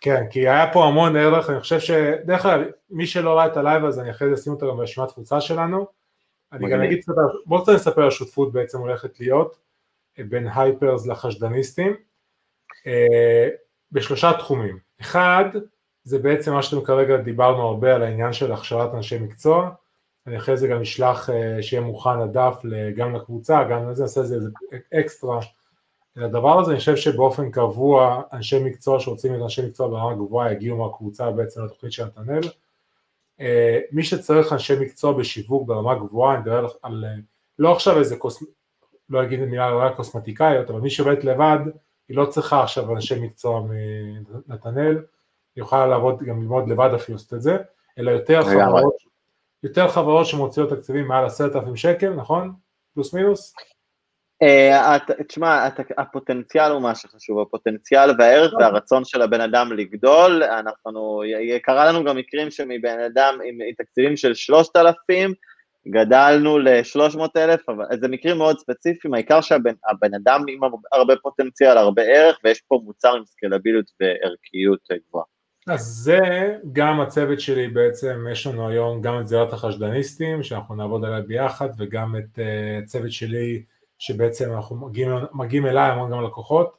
כן, כי היה פה המון ערך, אני חושב שדרך כלל, מי שלא ראה את הלייב הזה, אני אחרי זה אשים אותו גם ברשימת תפוצה שלנו, אני גם אגיד קצת, בואו קצת נספר השותפות בעצם הולכת להיות, בין הייפרס לחשדניסטים, בשלושה תחומים. אחד, זה בעצם מה שאתם כרגע דיברנו הרבה על העניין של הכשרת אנשי מקצוע, אני אחרי זה גם אשלח שיהיה מוכן הדף גם לקבוצה, גם לזה נעשה איזה אקסטרה לדבר הזה, אני חושב שבאופן קבוע אנשי מקצוע שרוצים את אנשי מקצוע ברמה גבוהה יגיעו מהקבוצה בעצם לתוכנית של נתנאל, מי שצריך אנשי מקצוע בשיווק ברמה גבוהה, אני מדבר על, לא עכשיו איזה קוסמטיקאיות, לא אגיד מילה קוסמטיקאיות, אבל מי שעובדת לבד, היא לא צריכה עכשיו אנשי מקצוע מנתנאל, יוכל לעבוד, גם ללמוד לבד אפילו את זה, אלא יותר חברות, יותר חברות שמוציאות תקציבים מעל עשרת אלפים שקל, נכון? פלוס מינוס? תשמע, הפוטנציאל הוא מה שחשוב, הפוטנציאל והערך והרצון של הבן אדם לגדול, אנחנו, קרה לנו גם מקרים שמבן אדם עם תקציבים של שלושת אלפים, גדלנו ל-שלוש מאות אלף, אבל זה מקרים מאוד ספציפיים, העיקר שהבן אדם עם הרבה פוטנציאל, הרבה ערך, ויש פה מוצר עם סקלביליות וערכיות גבוהה. אז זה גם הצוות שלי בעצם, יש לנו היום גם את זירת החשדניסטים, שאנחנו נעבוד עליה ביחד, וגם את הצוות שלי, שבעצם אנחנו מגיעים, מגיעים אליי המון גם לקוחות,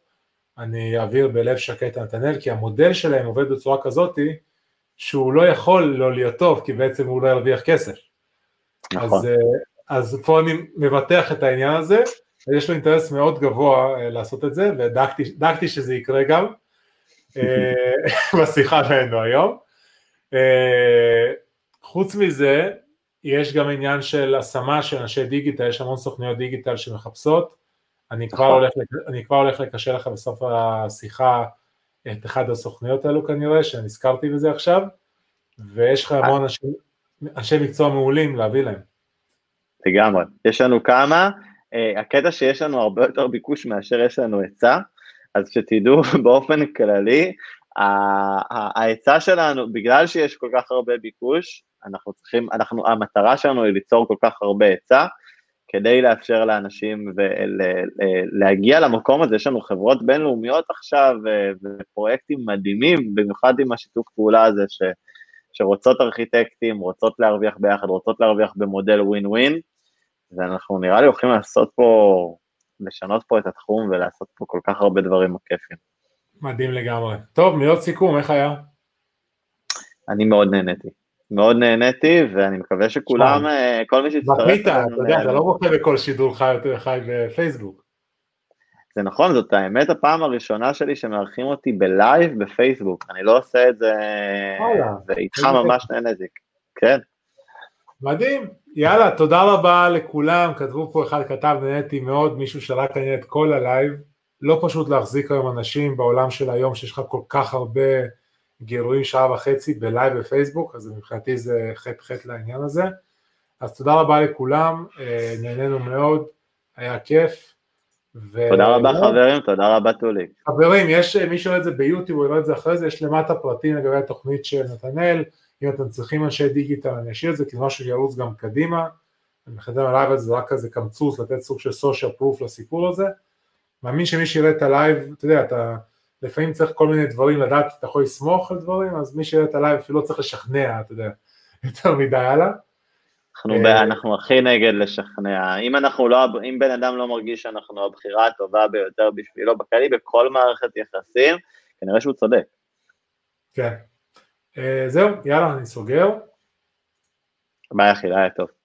אני אעביר בלב שקט נתנאל, כי המודל שלהם עובד בצורה כזאת, שהוא לא יכול לא להיות טוב, כי בעצם הוא לא ירוויח כסף. אז, אז פה אני מבטח את העניין הזה, יש לו אינטרס מאוד גבוה לעשות את זה, ודאגתי שזה יקרה גם, בשיחה שלנו היום. חוץ מזה, יש גם עניין של השמה של אנשי דיגיטל, יש המון סוכניות דיגיטל שמחפשות, אני כבר הולך לקשר לך בסוף השיחה את אחד הסוכניות האלו כנראה, שנזכרתי בזה עכשיו, ויש לך המון אנשי מקצוע מעולים להביא להם. לגמרי, יש לנו כמה, הקטע שיש לנו הרבה יותר ביקוש מאשר יש לנו היצע, אז שתדעו באופן כללי, ההיצע שלנו, בגלל שיש כל כך הרבה ביקוש, אנחנו צריכים, אנחנו, המטרה שלנו היא ליצור כל כך הרבה היצע, כדי לאפשר לאנשים ולהגיע למקום הזה, יש לנו חברות בינלאומיות עכשיו, ופרויקטים מדהימים, במיוחד עם השיתוף פעולה הזה, ש, שרוצות ארכיטקטים, רוצות להרוויח ביחד, רוצות להרוויח במודל ווין ווין, ואנחנו נראה לי הולכים לעשות פה, לשנות פה את התחום, ולעשות פה כל כך הרבה דברים כיפים. מדהים לגמרי. טוב, מילות סיכום, איך היה? אני מאוד נהניתי. מאוד נהניתי, ואני מקווה שכולם, כל מי שתצטרף... בקליטה, אתה יודע, אתה לא מוכל בכל שידור חי בפייסבוק. זה נכון, זאת האמת הפעם הראשונה שלי שמארחים אותי בלייב בפייסבוק, אני לא עושה את זה, ואיתך ממש נהניתי, כן. מדהים, יאללה, תודה רבה לכולם, כתבו פה אחד כתב, נהניתי מאוד, מישהו שראה כנראה את כל הלייב, לא פשוט להחזיק היום אנשים בעולם של היום, שיש לך כל כך הרבה... גירויים שעה וחצי בלייב בפייסבוק, אז מבחינתי זה חטא חטא לעניין הזה, אז תודה רבה לכולם, נהנינו מאוד, היה כיף, ו... תודה רבה חברים, תודה רבה תולי. חברים, יש מי שרואה את זה ביוטיוב, הוא יראה את זה אחרי זה, יש למטה פרטים לגבי התוכנית של נתנאל, אם אתם צריכים אנשי דיגיטל, אני אשאיר את זה, כי זה משהו ירוץ גם קדימה, אני חייתם עליו את זה רק כזה קמצוץ, לתת סוג של סושיאל פרוף לסיפור הזה, מאמין שמי שיראה את הלייב, אתה יודע, אתה... לפעמים צריך כל מיני דברים לדעת, אתה יכול לסמוך על דברים, אז מי שיהיה את הלייב אפילו לא צריך לשכנע, אתה יודע, יותר מדי הלאה. אנחנו הכי נגד לשכנע, אם בן אדם לא מרגיש שאנחנו הבחירה הטובה ביותר בשבילו, בכלי בכל מערכת יחסים, כנראה שהוא צודק. כן, זהו, יאללה, אני סוגר. ביי אחי, לילה טוב.